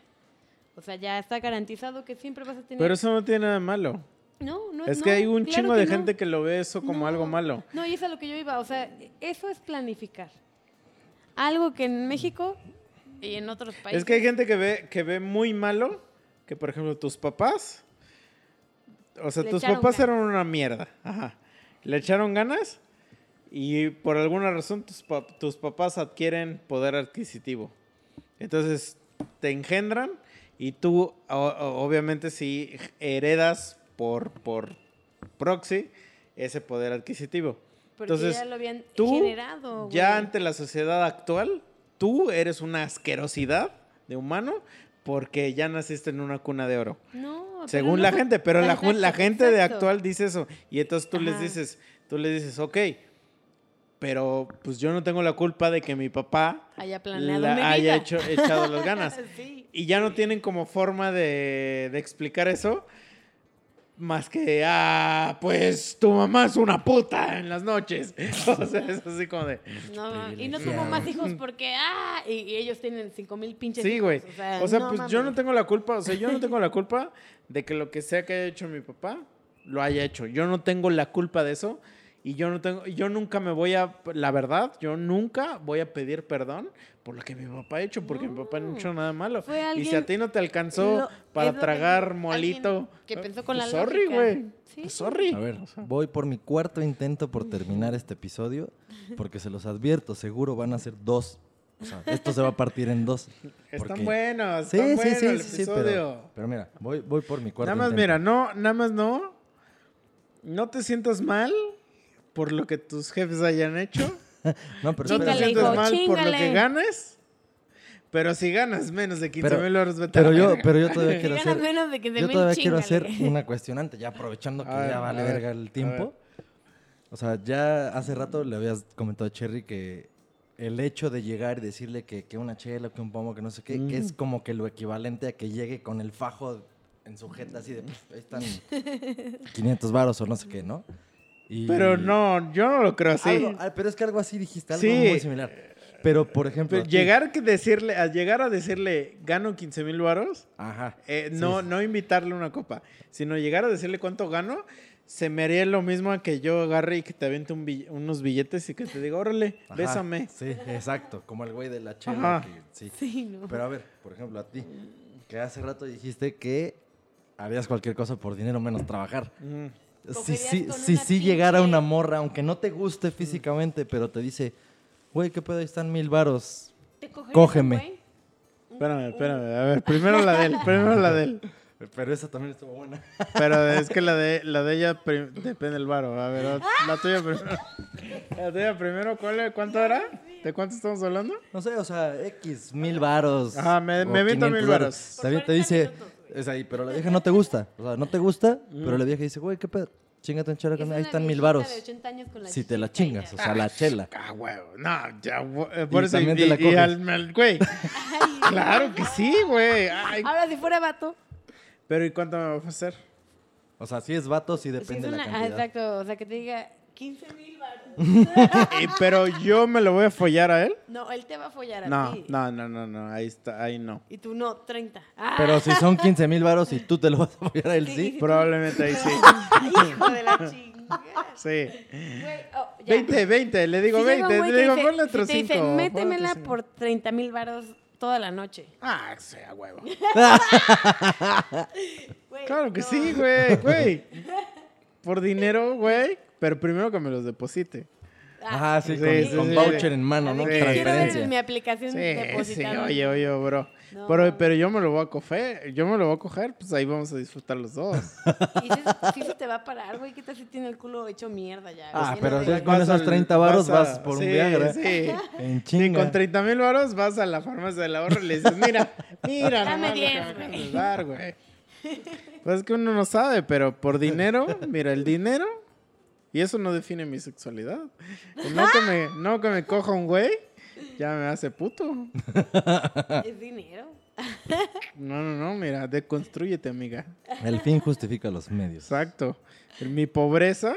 O sea, ya está garantizado que siempre vas a tener... Pero eso no tiene nada de malo. No, no, es no, que hay un claro chingo de no. gente que lo ve eso como no, algo malo. No, y eso es a lo que yo iba, o sea, eso es planificar. algo que en México y en otros países. Es que hay gente que ve, que ve muy malo, que por ejemplo tus papás, o sea, le tus papás ganas. Eran una mierda, ajá, le echaron ganas y por alguna razón tus, pap- tus papás adquieren poder adquisitivo. Entonces te engendran y tú o- o- obviamente si heredas por, por proxy ese poder adquisitivo. Porque entonces, ya lo habían tú, generado. Ya güey. Ante la sociedad actual, tú eres una asquerosidad de humano porque ya naciste en una cuna de oro. No, según no, la gente, pero la, exacto, la gente exacto. de actual dice eso. Y entonces tú Ajá. les dices, tú les dices, ok, pero pues yo no tengo la culpa de que mi papá haya, la, haya hecho, echado las ganas. Sí. Y ya no tienen como forma de, de explicar eso. Más que, ah, pues tu mamá es una puta en las noches. O sea, es así como de... No, y no tuvo más hijos porque, ah, y, y ellos tienen cinco mil pinches hijos. Sí, güey. O sea, o sea no, pues mami. yo no tengo la culpa, o sea, yo no tengo la culpa de que lo que sea que haya hecho mi papá, lo haya hecho. Yo no tengo la culpa de eso y yo no tengo, yo nunca me voy a, la verdad, yo nunca voy a pedir perdón por lo que mi papá ha hecho, porque no. mi papá no ha hecho nada malo. Y si a ti no te alcanzó lo, para tragar que, molito... Que pensó con pues la sorry, güey. ¿Sí? Pues sorry. A ver, voy por mi cuarto intento por terminar este episodio, porque se los advierto, seguro van a ser dos. O sea, esto se va a partir en dos. Porque... Están buenos, sí, están sí, buenos sí, el sí, episodio. Pero, pero mira, voy, voy por mi cuarto intento. Nada más, intento. mira, no, nada más no, no te sientas mal por lo que tus jefes hayan hecho. No, pero no te sientes mal chíngale. por lo que ganes, pero si ganas menos de quince mil euros, vete pero a yo, verga. Pero yo todavía quiero hacer, de quince, yo todavía quiero hacer una cuestionante, ya aprovechando que ver, ya vale ver, verga el tiempo. O sea, ya hace rato le habías comentado a Cherry que el hecho de llegar y decirle que, que una chela, que un pomo, que no sé qué, mm. que es como que lo equivalente a que llegue con el fajo en su jeta así de, ahí están quinientos varos o no sé qué, ¿no? Y pero no, yo no lo creo así. Algo, pero es que algo así dijiste, algo sí. muy similar. Pero, por ejemplo... Pero llegar, que decirle, a llegar a decirle, gano quince mil varos, Ajá. Eh, sí. no, no invitarle una copa, sino llegar a decirle cuánto gano, se me haría lo mismo a que yo agarre y que te aviente un bill- unos billetes y que te diga, órale, Ajá, bésame. Sí, exacto, como el güey de la chela. Que, sí. Sí, no. Pero a ver, por ejemplo, a ti, que hace rato dijiste que harías cualquier cosa por dinero menos trabajar. Mm. Si sí, sí, sí llegara una morra, aunque no te guste físicamente, pero te dice, güey, ¿qué pedo? Ahí están mil varos. Cógeme. Espérame, espérame. A ver, primero la de él, primero la de él. Pero esa también estuvo buena. Pero es que la de, la de ella prim- depende del varo. A ver, la tuya primero. La tuya primero, ¿cuál, ¿cuánto era? ¿De cuánto estamos hablando? No sé, o sea, X, mil varos. Ajá, me, me evito mil varos. También te dice... Es ahí, pero la vieja no te gusta. O sea, no te gusta, mm. pero la vieja dice, güey, qué pedo. Chingate un chela, es ahí están mil varos. Si te la chingas, o sea, la chela. Ah, huevo. No, ya, por y eso. Y, te la y, y al, al güey. Ay, claro que sí, güey. Ay. Ahora, si fuera vato. Pero, ¿y cuánto me va a ofrecer? O sea, si es vato, sí depende de si la cantidad. Ah, exacto. O sea, que te diga quince mil varos. Pero yo me lo voy a follar a él. No, él te va a follar a no, ti. No, no, no, no, ahí está, ahí no. Y tú no, treinta. Ah. Pero si son quince mil varos y tú te lo vas a follar a él, ¿sí? ¿Sí? Probablemente ahí sí. Hijo de la chingada. Sí. Güey, oh, veinte, veinte, le digo si veinte, le digo dice, ponle otro si cinco. Dice, métemela cinco. Por treinta mil varos toda la noche. Ah, sea huevo. Güey, claro que no. Sí, güey, güey. Por dinero, güey. Pero primero que me los deposite. Ajá, sí, sí, con, sí, con sí, voucher sí. en mano, ¿no? Sí, quiero ver mi aplicación sí, depositada. Sí, oye, oye, bro. No, pero, no. pero yo me lo voy a coger, yo me lo voy a coger, pues ahí vamos a disfrutar los dos. Y si, si se te va a parar, güey, ¿qué tal si tiene el culo hecho mierda ya? Ah, ¿sí? Pero no te... con esos treinta varos vas, a... vas por sí, un Viagra. Sí, en chinga. Sí, con treinta mil varos vas a la farmacia del ahorro y le dices, mira, mira. Dame diez, güey. Pues es que uno no sabe, pero por dinero, mira, el dinero... Y eso no define mi sexualidad. No que me, no que me coja un güey, ya me hace puto. ¿Es dinero? No, no, no, mira, deconstrúyete, amiga. El fin justifica los medios. Exacto. Mi pobreza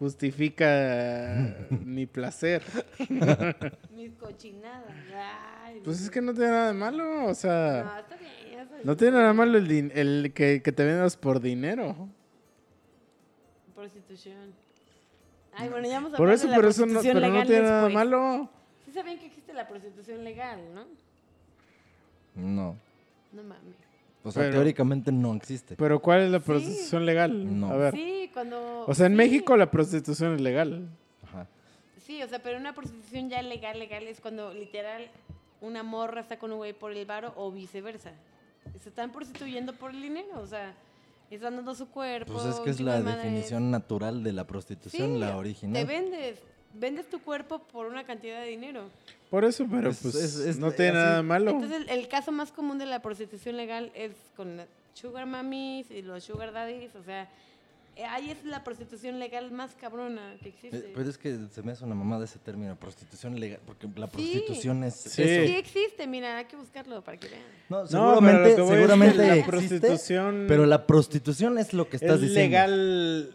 justifica mi placer. Mis cochinadas. Ay, pues es que no tiene nada de malo, o sea... No, está bien. Está bien. No tiene nada de malo el, din- el que, que te vendas por dinero. Prostitución. Ay, bueno, ya vamos a por hablar eso, de la por prostitución eso no, pero legal no tiene después. Nada malo. Sí, ¿Sabían que existe la prostitución legal, no? No. No mames. O sea, pero, teóricamente no existe. ¿Pero cuál es la prostitución sí. legal? No. A ver. Sí, cuando... O sea, en sí. México la prostitución es legal. Ajá. Sí, o sea, pero una prostitución ya legal, legal, es cuando literal una morra está con un güey por el varo o viceversa. Se están prostituyendo por el dinero, o sea... Están dando su cuerpo. Pues es que es la definición natural de la prostitución, sí, la original. Te vendes, vendes tu cuerpo por una cantidad de dinero. Por eso, pero pues, pues es, es, no tiene así, nada malo. Entonces el, el caso más común de la prostitución legal es con las sugar mamis y los sugar daddies, o sea, ahí es la prostitución legal más cabrona que existe. Pero es que se me hace una mamada ese término, prostitución legal, porque la prostitución sí, es sí. eso. Sí existe, mira, hay que buscarlo para que vean. No, seguramente, no, seguramente existe, prostitución, pero la prostitución es lo que estás es diciendo. Es legal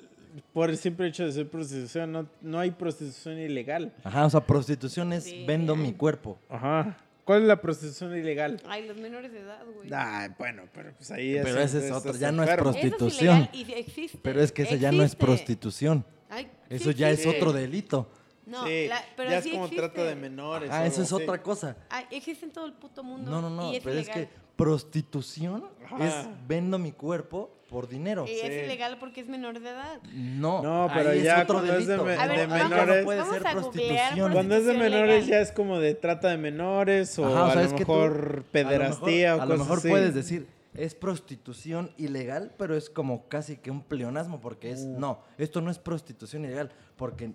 por el simple hecho de ser prostitución, no, no hay prostitución ilegal. Ajá, o sea, prostitución es sí. vendo mi cuerpo. Ajá. ¿Cuál es la prostitución ilegal? Ay, los menores de edad, güey. Ay, bueno, pero pues ahí... Es pero ese es otro, ya no es prostitución. Eso es ilegal y existe. Pero es que eso ya no es prostitución. Ay, eso sí, ya sí. es otro delito. No, sí, la, pero ya sí es como existe. Trata de menores. Ah, eso es sí. otra cosa. Ay, existe en todo el puto mundo. No, no, no, es pero ilegal. Es que prostitución Ajá. es vendo mi cuerpo por dinero. Y es sí. ilegal porque es menor de edad. No, no, pero ahí ya es otro delito. Es de, ver, de vamos, menores puede ser prostitución. Cuando es de menores legal. Ya es como de trata de menores o, Ajá, o a, lo mejor, tú, pederastía, a lo mejor pederastía o cosas así. A lo mejor puedes decir, es prostitución ilegal, pero es como casi que un pleonasmo porque es, uh. no, esto no es prostitución ilegal porque...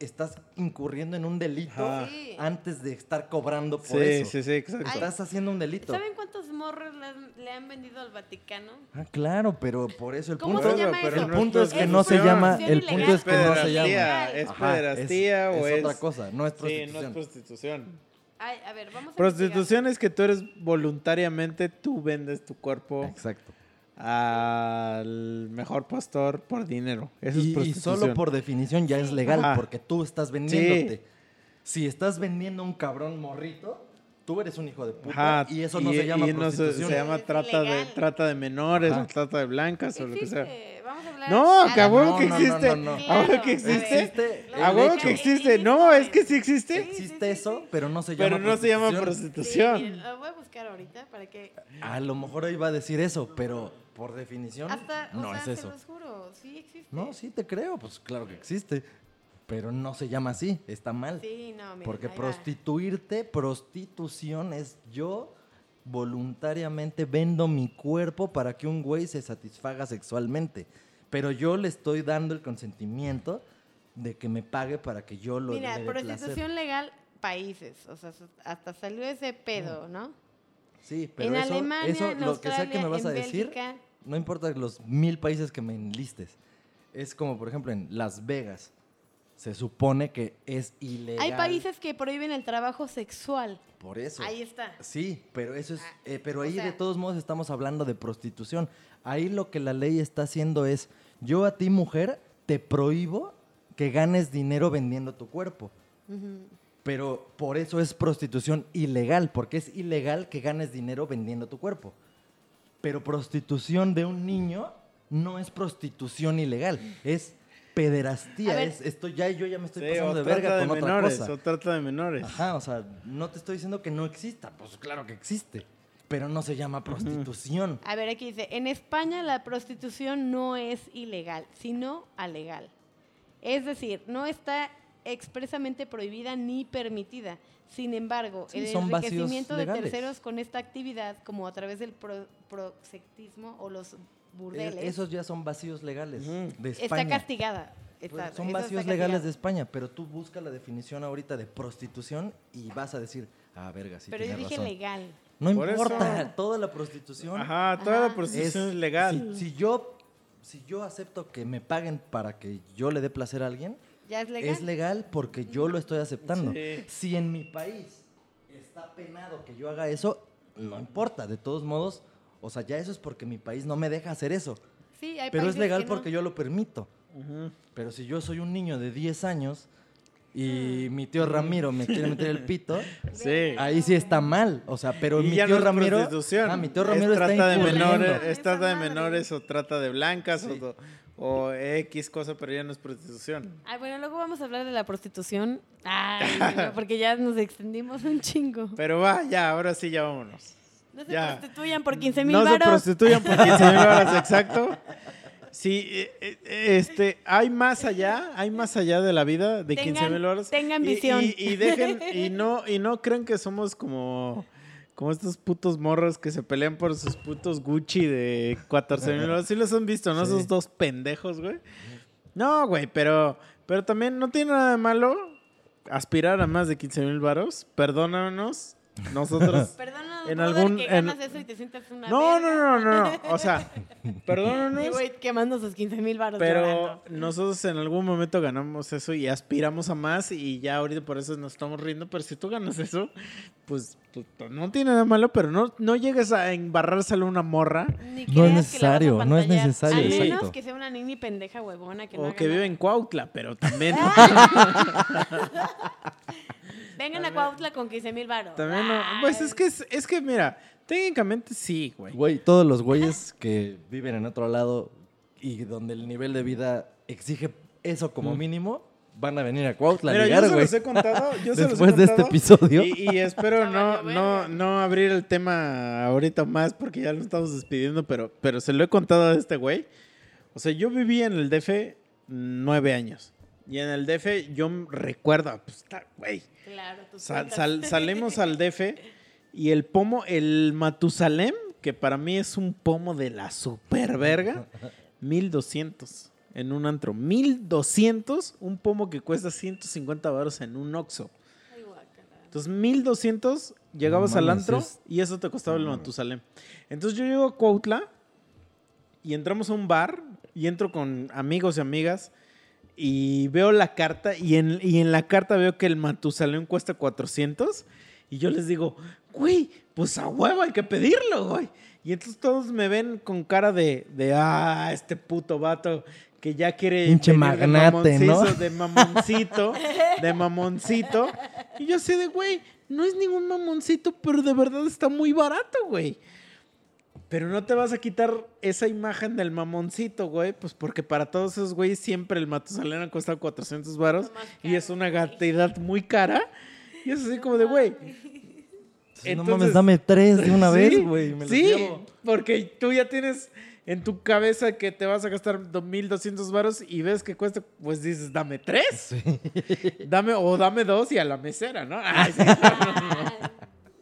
Estás incurriendo en un delito sí. antes de estar cobrando por sí, eso. Sí, sí, exacto. Estás haciendo un delito. ¿Saben cuántos morros le han vendido al Vaticano? Ah, claro, pero por eso el punto. ¿Cómo se llama eso? El punto es que no se llama. El punto es que no se llama. Es pederastía o es. Es otra cosa, no es prostitución. Sí, no es prostitución. Ay, a ver, vamos a prostitución investigar. Es que tú eres voluntariamente, tú vendes tu cuerpo. Exacto. Al mejor pastor por dinero. Eso y, es prostitución. Y solo por definición ya es legal, Ajá. porque tú estás vendiéndote. Sí. Si estás vendiendo a un cabrón morrito, tú eres un hijo de puta. Ajá. Y eso no y, se llama y prostitución. No se, se llama trata de, trata de menores, Ajá. o trata de blancas, o lo que sea. Vamos a hablar. No, que a huevo que existe. A huevo que existe. A huevo que existe. No, es que sí existe. Sí, existe sí, eso, sí. pero no se llama pero no prostitución. Se llama prostitución. Sí, lo voy a buscar ahorita para que... A lo mejor hoy va a decir eso, pero... Por definición, Hasta, no o sea, es eso. Te los juro, sí existe. No, sí te creo, pues claro que existe, pero no se llama así, está mal. Sí, no, mira, porque prostituirte, va. Prostitución es yo voluntariamente vendo mi cuerpo para que un güey se satisfaga sexualmente, pero yo le estoy dando el consentimiento de que me pague para que yo lo dé placer. Mira, prostitución legal, países, o sea, hasta salió ese pedo, ¿no? Sí, pero en eso, Alemania, eso en lo que sea que me vas a decir, Bélgica. No importa los mil países que me enlistes. Es como, por ejemplo, en Las Vegas. Se supone que es ilegal. Hay países que prohíben el trabajo sexual. Por eso. Ahí está. Sí, pero eso es, ah, eh, pero ahí sea, de todos modos estamos hablando de prostitución. Ahí lo que la ley está haciendo es, yo a ti, mujer, te prohíbo que ganes dinero vendiendo tu cuerpo. Uh-huh. Pero por eso es prostitución ilegal, porque es ilegal que ganes dinero vendiendo tu cuerpo. Pero prostitución de un niño no es prostitución ilegal, es pederastía. Es, esto ya, yo ya me estoy sí, pasando de verga con de otra menores, cosa. O trata de menores. Ajá, o sea, no te estoy diciendo que no exista, pues claro que existe, pero no se llama prostitución. A ver, aquí dice, en España la prostitución no es ilegal, sino alegal. Es decir, no está... expresamente prohibida ni permitida. Sin embargo, sí, el enriquecimiento de terceros con esta actividad, como a través del pro, proxectismo o los burdeles... Eh, esos ya son vacíos legales mm. de España. Está castigada. Está, son vacíos legales de España, pero tú buscas la definición ahorita de prostitución y vas a decir, ah, verga, sí Pero yo dije razón. Legal. No Por importa, eso. Toda la prostitución... Ajá, toda Ajá. la prostitución es, es legal. Si, si, yo, si yo acepto que me paguen para que yo le dé placer a alguien... ¿Ya es legal? Es legal porque yo lo estoy aceptando. Sí. Si en mi país está penado que yo haga eso, no importa. De todos modos, o sea, ya eso es porque mi país no me deja hacer eso. Sí, hay Pero es legal que no. porque yo lo permito. Uh-huh. Pero si yo soy un niño de diez años y mi tío Ramiro me quiere meter el pito, sí. ahí sí está mal, o sea, pero mi tío, no Ramiro, ah, mi tío Ramiro mi tío Ramiro está incurriendo. Es trata de menores o trata de blancas sí. o o X cosa, pero ya no es prostitución. Ay, bueno, luego vamos a hablar de la prostitución. Ay, no, porque ya nos extendimos un chingo. Pero va, ya, ahora sí, ya vámonos. No se ya. prostituyan por quince mil varos. No se prostituyan por quince mil varos, exacto. Sí, este, hay más allá, hay más allá de la vida de quince mil horas. Tengan visión. Y, y, y dejen, y no, y no crean que somos como, como estos putos morros que se pelean por sus putos Gucci de catorce mil horas. Sí los han visto, ¿no? Sí. Esos dos pendejos, güey. No, güey, pero, pero también no tiene nada de malo aspirar a más de quince mil varos. Perdónanos. Nosotros perdónanos en algún que ganas en... eso y te sientas una no, no, no, no, no, o sea, perdónanos. Güey, quemando esos quince mil baros. Pero llorando. Nosotros en algún momento ganamos eso y aspiramos a más y ya ahorita por eso nos estamos riendo, pero si tú ganas eso, pues, pues no tiene nada malo, pero no, no llegues a embarrárselo a una morra. Ni no es necesario, no es necesario, exacto. A menos que sea una nini pendeja huevona que o no que vive nada. En Cuautla, pero también. Vengan también, a Cuautla con quince mil baros. También no. Pues es que, es, es que mira, técnicamente sí, güey. Güey, todos los güeyes que viven en otro lado y donde el nivel de vida exige eso como mínimo, van a venir a Cuautla a ligar, güey. Yo se los he contado. Yo se los he contado. Después de este episodio. Y, y espero no, no, no abrir el tema ahorita más porque ya lo estamos despidiendo, pero, pero se lo he contado a este güey. O sea, yo viví en el D F nueve años. Y en el D F yo recuerdo, pues, güey, claro, sal, sal, salimos al D F y el pomo, el Matusalem, que para mí es un pomo de la super verga, mil doscientos en un antro, mil doscientos, un pomo que cuesta ciento cincuenta varos en un Oxxo. Entonces, mil doscientos llegabas no, al antro es... y eso te costaba el Matusalem. Entonces yo llego a Cuautla y entramos a un bar y entro con amigos y amigas. Y veo la carta y en, y en la carta veo que el Matusalén cuesta cuatrocientos y yo les digo, güey, pues a huevo hay que pedirlo, güey. Y entonces todos me ven con cara de, de ah, este puto vato que ya quiere... Pinche magnate, de ¿no? De mamoncito, de mamoncito. Y yo así de, güey, no es ningún mamoncito, pero de verdad está muy barato, güey. Pero no te vas a quitar esa imagen del mamoncito, güey, pues porque para todos esos güeyes siempre el Matusalén ha costado cuatrocientos varos y es una cantidad muy cara. Y es así como de, güey. Entonces, no mames, dame tres de una ¿sí? vez, güey. Me sí, porque tú ya tienes en tu cabeza que te vas a gastar mil doscientos varos y ves que cuesta, pues dices, dame tres. Sí. Dame, o dame dos y a la mesera, ¿no? Ay, sí, no, no.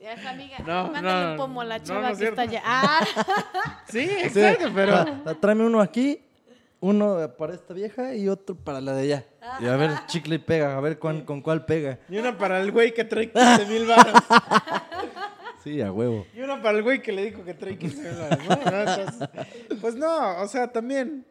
Ya está, amiga. No, mándale no, un pomo a la chava no, no que está allá. Ah. Sí, exacto, sí, pero... Ah, tráeme uno aquí, uno para esta vieja y otro para la de allá. Ah. Y a ver, chicle y pega, a ver cuán, con cuál pega. Y una para el güey que trae quince mil varos. Sí, a huevo. Y una para el güey que le dijo que trae quince mil varos. No, no, entonces, pues no, o sea, también...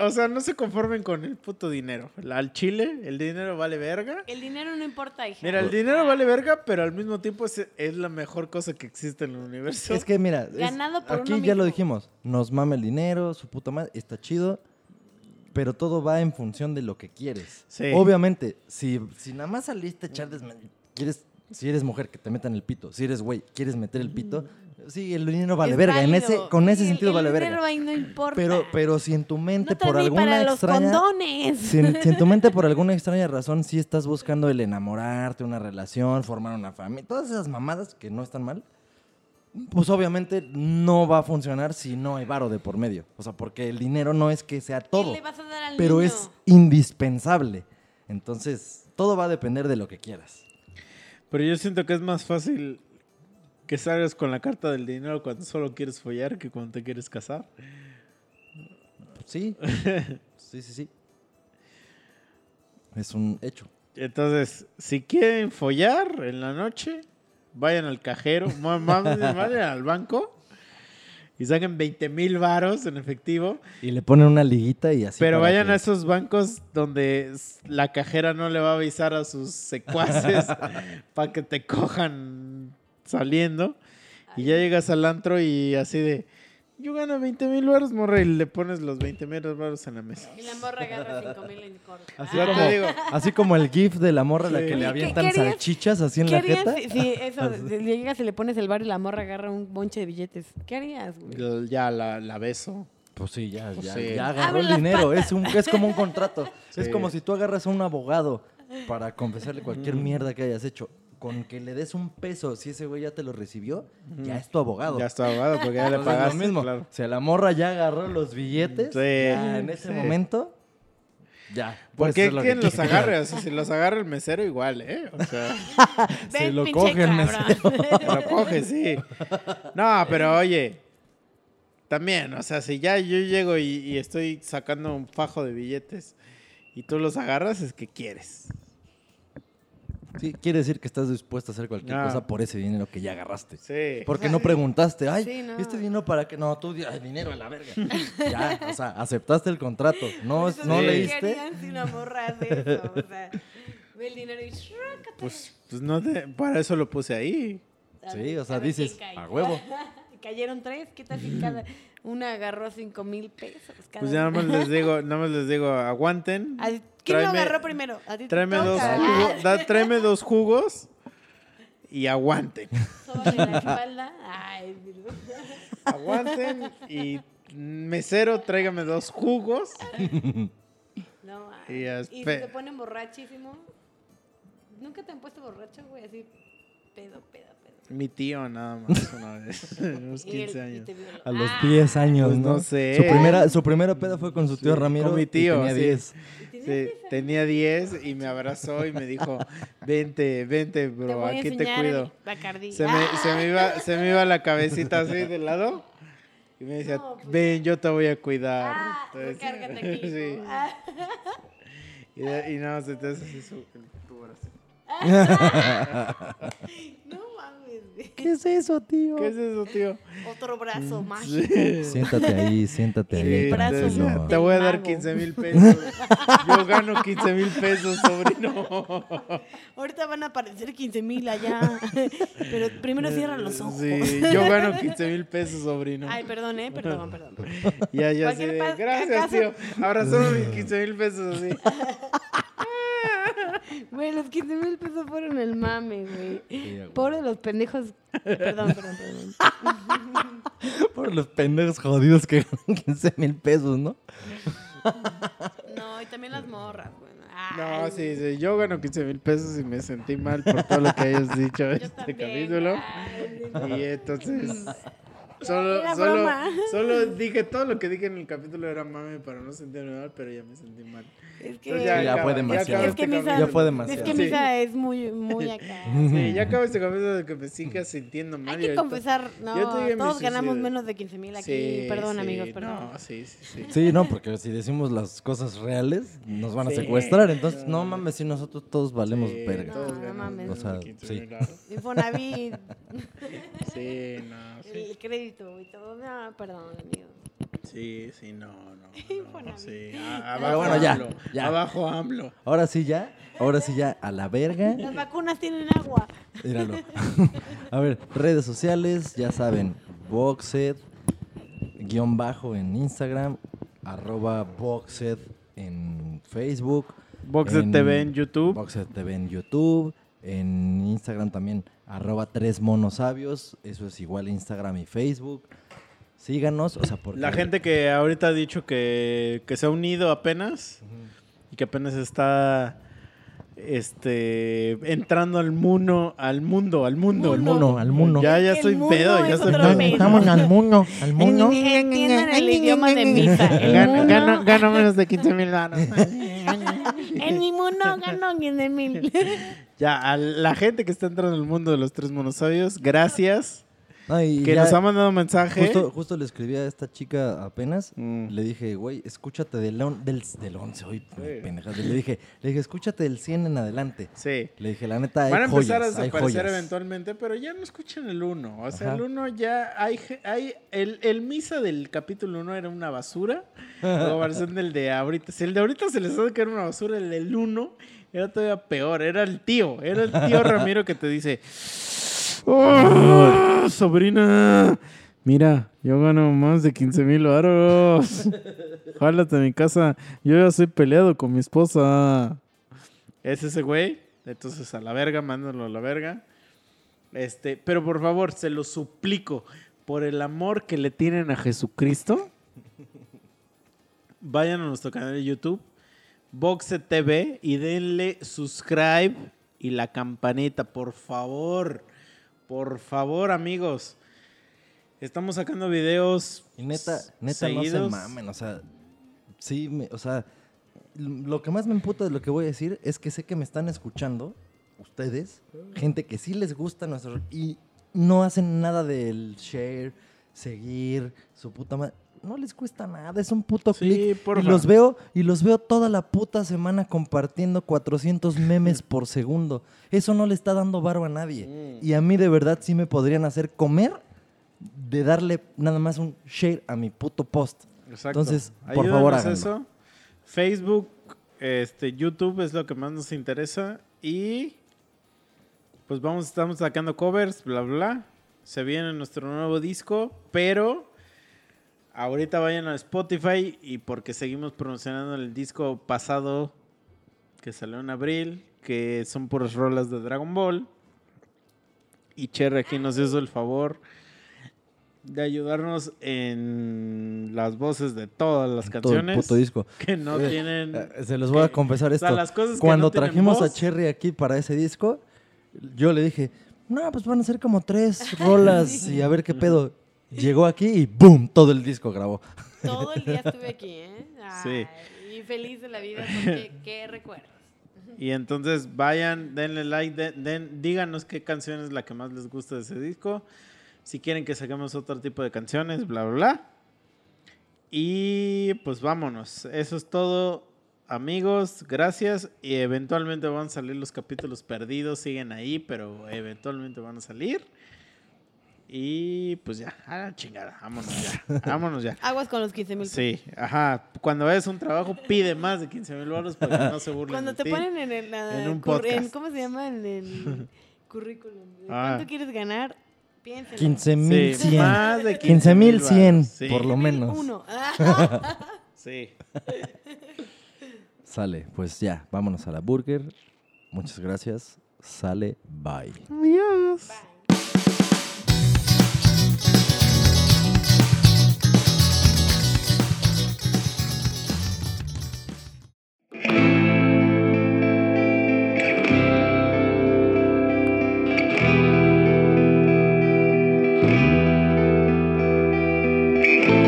O sea, no se conformen con el puto dinero. Al chile, el dinero vale verga. El dinero no importa, hija. Mira, el dinero vale verga, pero al mismo tiempo es, es la mejor cosa que existe en el universo. Es que mira, es, aquí ya mismo. Lo dijimos. Nos mama el dinero, su puta madre, está chido. Pero todo va en función de lo que quieres. Sí. Obviamente, si, si nada más saliste a echar desmadre, quieres... Si eres mujer, que te metan el pito. Si eres güey, quieres meter el pito. Sí, el dinero vale es verga. Válido. En ese, con ese el, sentido el vale verga. El dinero ahí no importa. Pero, pero si en tu mente no por alguna para extraña... los condones. Si en, si en tu mente por alguna extraña razón sí estás buscando el enamorarte, una relación, formar una familia, todas esas mamadas que no están mal, pues obviamente no va a funcionar si no hay varo de por medio. O sea, porque el dinero no es que sea todo. ¿Qué le vas a dar al pero niño? Es indispensable. Entonces, todo va a depender de lo que quieras. Pero yo siento que es más fácil que salgas con la carta del dinero cuando solo quieres follar que cuando te quieres casar. Sí. Sí, sí, sí. Es un hecho. Entonces, si quieren follar en la noche, vayan al cajero, vayan al banco y saquen veinte mil varos en efectivo. Y le ponen una liguita y así. Pero vayan que... a esos bancos donde la cajera no le va a avisar a sus secuaces para que te cojan saliendo. Ay. Y ya llegas al antro y así de, yo gano veinte mil varos, morra, y le pones los veinte mil varos en la mesa. Y la morra agarra cinco mil en corto. Así, ah. como, digo. Así como el gif de la morra, sí. La que le avientan ¿Qué, qué harías, salchichas así en la jeta. Sí, si, si eso, si llegas y le pones el bar y la morra agarra un bonche de billetes. ¿Qué harías, güey? Ya la, la beso. Pues sí, ya, pues ya, sí. ya agarró el dinero. Es, un, es como un contrato. Sí. Es como si tú agarras a un abogado para confesarle cualquier mm. mierda que hayas hecho. Con que le des un peso, si ese güey ya te lo recibió, mm. ya es tu abogado. Ya es tu abogado, porque ya le pagaste. Lo mismo. Claro. Si la morra ya agarró los billetes, sí. ya, en ese sí. momento... Ya. ¿Por qué quien los agarre? O sea, si los agarra el mesero, igual, ¿eh? O sea, si lo coge el mesero. Lo coge, sí. No, pero oye, también, o sea, si ya yo llego y, y estoy sacando un fajo de billetes y tú los agarras, es que quieres. Sí, quiere decir que estás dispuesto a hacer cualquier no. cosa por ese dinero que ya agarraste. Sí. Porque o sea, no preguntaste, ay, sí, no. ¿este dinero para qué? No, tú, ay, dinero a la verga. Ya, o sea, aceptaste el contrato. No, eso no sí. leíste. ¿Qué harían si una morra hace eso? O sea, ve el dinero y shrácate. Pues, pues no te, para eso lo puse ahí. Sí, o sea, dices, a huevo. Cayeron tres, ¿qué tal si cada una agarró cinco mil pesos? Cada pues ya nada más les digo, nada más les digo, aguanten. ¿A ti, ¿Quién tráeme, lo agarró primero? ¿A ti te tráeme, dos jugos, da, tráeme dos jugos y aguanten. Sóbale la espalda. Ay, aguanten y mesero, tráigame dos jugos. No, y, y si te ponen borrachísimo. ¿Nunca te han puesto borracho, güey? Así, pedo, pedo. Mi tío nada más una vez, a los quince años. A los diez años, pues ¿no? No sé. Su primera, su primera peda fue con su tío sí, Ramiro. Con mi tío, tenía diez. Sí. Sí, tenía diez y me abrazó y me dijo, vente, vente, bro, te aquí te cuido. Se me, se, me iba, se me iba la cabecita así de lado y me decía, no, pues, ven, yo te voy a cuidar. Ah, entonces, cárgate aquí. Sí. Ah. Y, y nada más entonces así su, tu brazo. No mames. ¿Qué es eso, tío? ¿Qué es eso, tío? Otro brazo mágico. Sí. Siéntate ahí, siéntate sí, ahí. El brazo sí, no. Te voy a dar quince mil pesos. Yo gano quince mil pesos, sobrino. Ahorita van a aparecer quince mil allá. Pero primero cierran los ojos. Sí, yo gano quince mil pesos, sobrino. Ay, perdón, eh, perdón, perdón. perdón. Ya, ya sé. Pa- Gracias, acaso... tío. Abrazamos mis quince mil pesos así. Güey, los quince mil pesos fueron el mame, güey. Sí, pobre los pendejos. Perdón, perdón, perdón. Pobre los pendejos jodidos que ganan quince mil pesos, ¿no? No, y también las morras, güey. Bueno. No, sí, sí, yo gano quince mil pesos y me sentí mal por todo lo que hayas dicho en este capítulo. Y entonces... Solo, solo, solo dije todo lo que dije en el capítulo era mame para no sentirme mal, pero ya me sentí mal. Es que ya, ya, acaba, fue demasiado. Ya, es que este misa, ya fue demasiado. Es que Misa sí. es muy, muy acá. Sí, ya acabo este capítulo de que me sigas sintiendo mal. Hay que ahorita, confesar, no, todos ganamos menos de quince mil aquí. Sí, perdón, sí, amigos, perdón. No, sí, sí, sí. Sí, no, porque si decimos las cosas reales, nos van a sí, secuestrar. Entonces, no, no mames, si nosotros todos valemos sí, verga. No, no mames. O sea, sí. Infonavit. Sí, no, sí. El crédito. Y todo. No, perdón, amigo. Sí, sí, no, no. no sí. A, abajo, bueno, ya, AMLO, ya. Abajo AMLO. Ahora sí ya, ahora sí ya, a la verga. Las vacunas tienen agua. Míralo. A ver, redes sociales, ya saben, Voxed, guión bajo en Instagram, arroba Voxed en Facebook. Voxed en, T V en YouTube. Voxed T V en YouTube. En Instagram también, arroba tres monos sabios. Eso es igual Instagram y Facebook. Síganos. O sea, porque... La gente que ahorita ha dicho que, que se ha unido apenas uh-huh. y que apenas está este entrando al mundo, al mundo, al mundo, al mundo, al mundo. Ya, ya estoy pedo, ya estoy pedo. Estamos al mundo, al mundo. Entiendan el idioma de Misa. Gano menos de quince mil ganos. En mi mundo ganó quince mil. Ya, a la gente que está entrando en el mundo de los tres monosabios, gracias. Ay, que ya, nos ha mandado un mensaje. Justo, justo le escribí a esta chica apenas. Mm. Le dije, güey, escúchate del, on, del, del once hoy, sí. pendejas. Le dije, le dije, escúchate del cien en adelante. Sí. Le dije, la neta, hay joyas. Van a empezar joyas, a desaparecer eventualmente, pero ya no escuchan el uno. O sea, ajá. El uno ya hay... hay el, el Misa del capítulo uno era una basura. O versión del de ahorita. Si el de ahorita se les hace que era una basura, el del uno era todavía peor. Era el tío. Era el tío Ramiro que te dice... ¡Oh, sobrina! Mira, yo gano más de quince mil varos. Jálate a mi casa. Yo ya soy peleado con mi esposa. Es ese güey. Entonces, a la verga, mándalo a la verga. Este, pero por favor, se lo suplico. Por el amor que le tienen a Jesucristo, vayan a nuestro canal de YouTube, Voxe T V, y denle subscribe y la campanita, por favor. Por favor, amigos. Estamos sacando videos. Y neta, neta seguidos. No se mamen, o sea, sí, me, o sea, lo que más me emputa de lo que voy a decir es que sé que me están escuchando ustedes, gente que sí les gusta nuestro, y no hacen nada del share, seguir, su puta madre. No les cuesta nada, es un puto sí, clic. Porfa. Y los veo, y los veo toda la puta semana compartiendo cuatrocientos memes por segundo. Eso no le está dando varo a nadie. Mm. Y a mí de verdad sí me podrían hacer comer de darle nada más un share a mi puto post. Exacto. Entonces, por Ayúdanos favor, háganlo. Eso. Facebook, este, YouTube es lo que más nos interesa y pues vamos, estamos sacando covers, bla, bla. Se viene nuestro nuevo disco, pero ahorita vayan a Spotify y porque seguimos promocionando el disco pasado que salió en abril, que son puras rolas de Dragon Ball. Y Cherry aquí nos hizo el favor de ayudarnos en las voces de todas las en canciones. Todo el puto disco. Que no eh, tienen... Se los voy que, a confesar esto. O sea, las cosas Cuando que no trajimos voz, a Cherry aquí para ese disco, yo le dije, no, pues van a ser como tres rolas sí. y a ver qué pedo. Llegó aquí y ¡boom! Todo el disco grabó. Todo el día estuve aquí, ¿eh? Ay, sí. Y feliz de la vida porque qué recuerdos. Y entonces vayan, denle like, den, den, díganos qué canción es la que más les gusta de ese disco. Si quieren que saquemos otro tipo de canciones, bla, bla, bla. Y pues vámonos. Eso es todo, amigos. Gracias. Y eventualmente van a salir los capítulos perdidos. Siguen ahí, pero eventualmente van a salir. Y pues ya, a la chingada, vámonos ya, vámonos ya. Aguas con los quince mil. Sí, ajá. Cuando vayas a un trabajo, pide más de quince mil baros para que no se burlen. Cuando de te ti, ponen en el uh, en un cur- podcast. En, ¿cómo se llama? En el currículum. Ah. ¿Cuánto quieres ganar? Piénsalo. quince mil cien. Sí, más de quince mil cien, sí. Por lo menos. Uno. Sí. Sale, pues ya, vámonos a la burger. Muchas gracias. Sale, bye. Adiós. Bye. Thank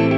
you.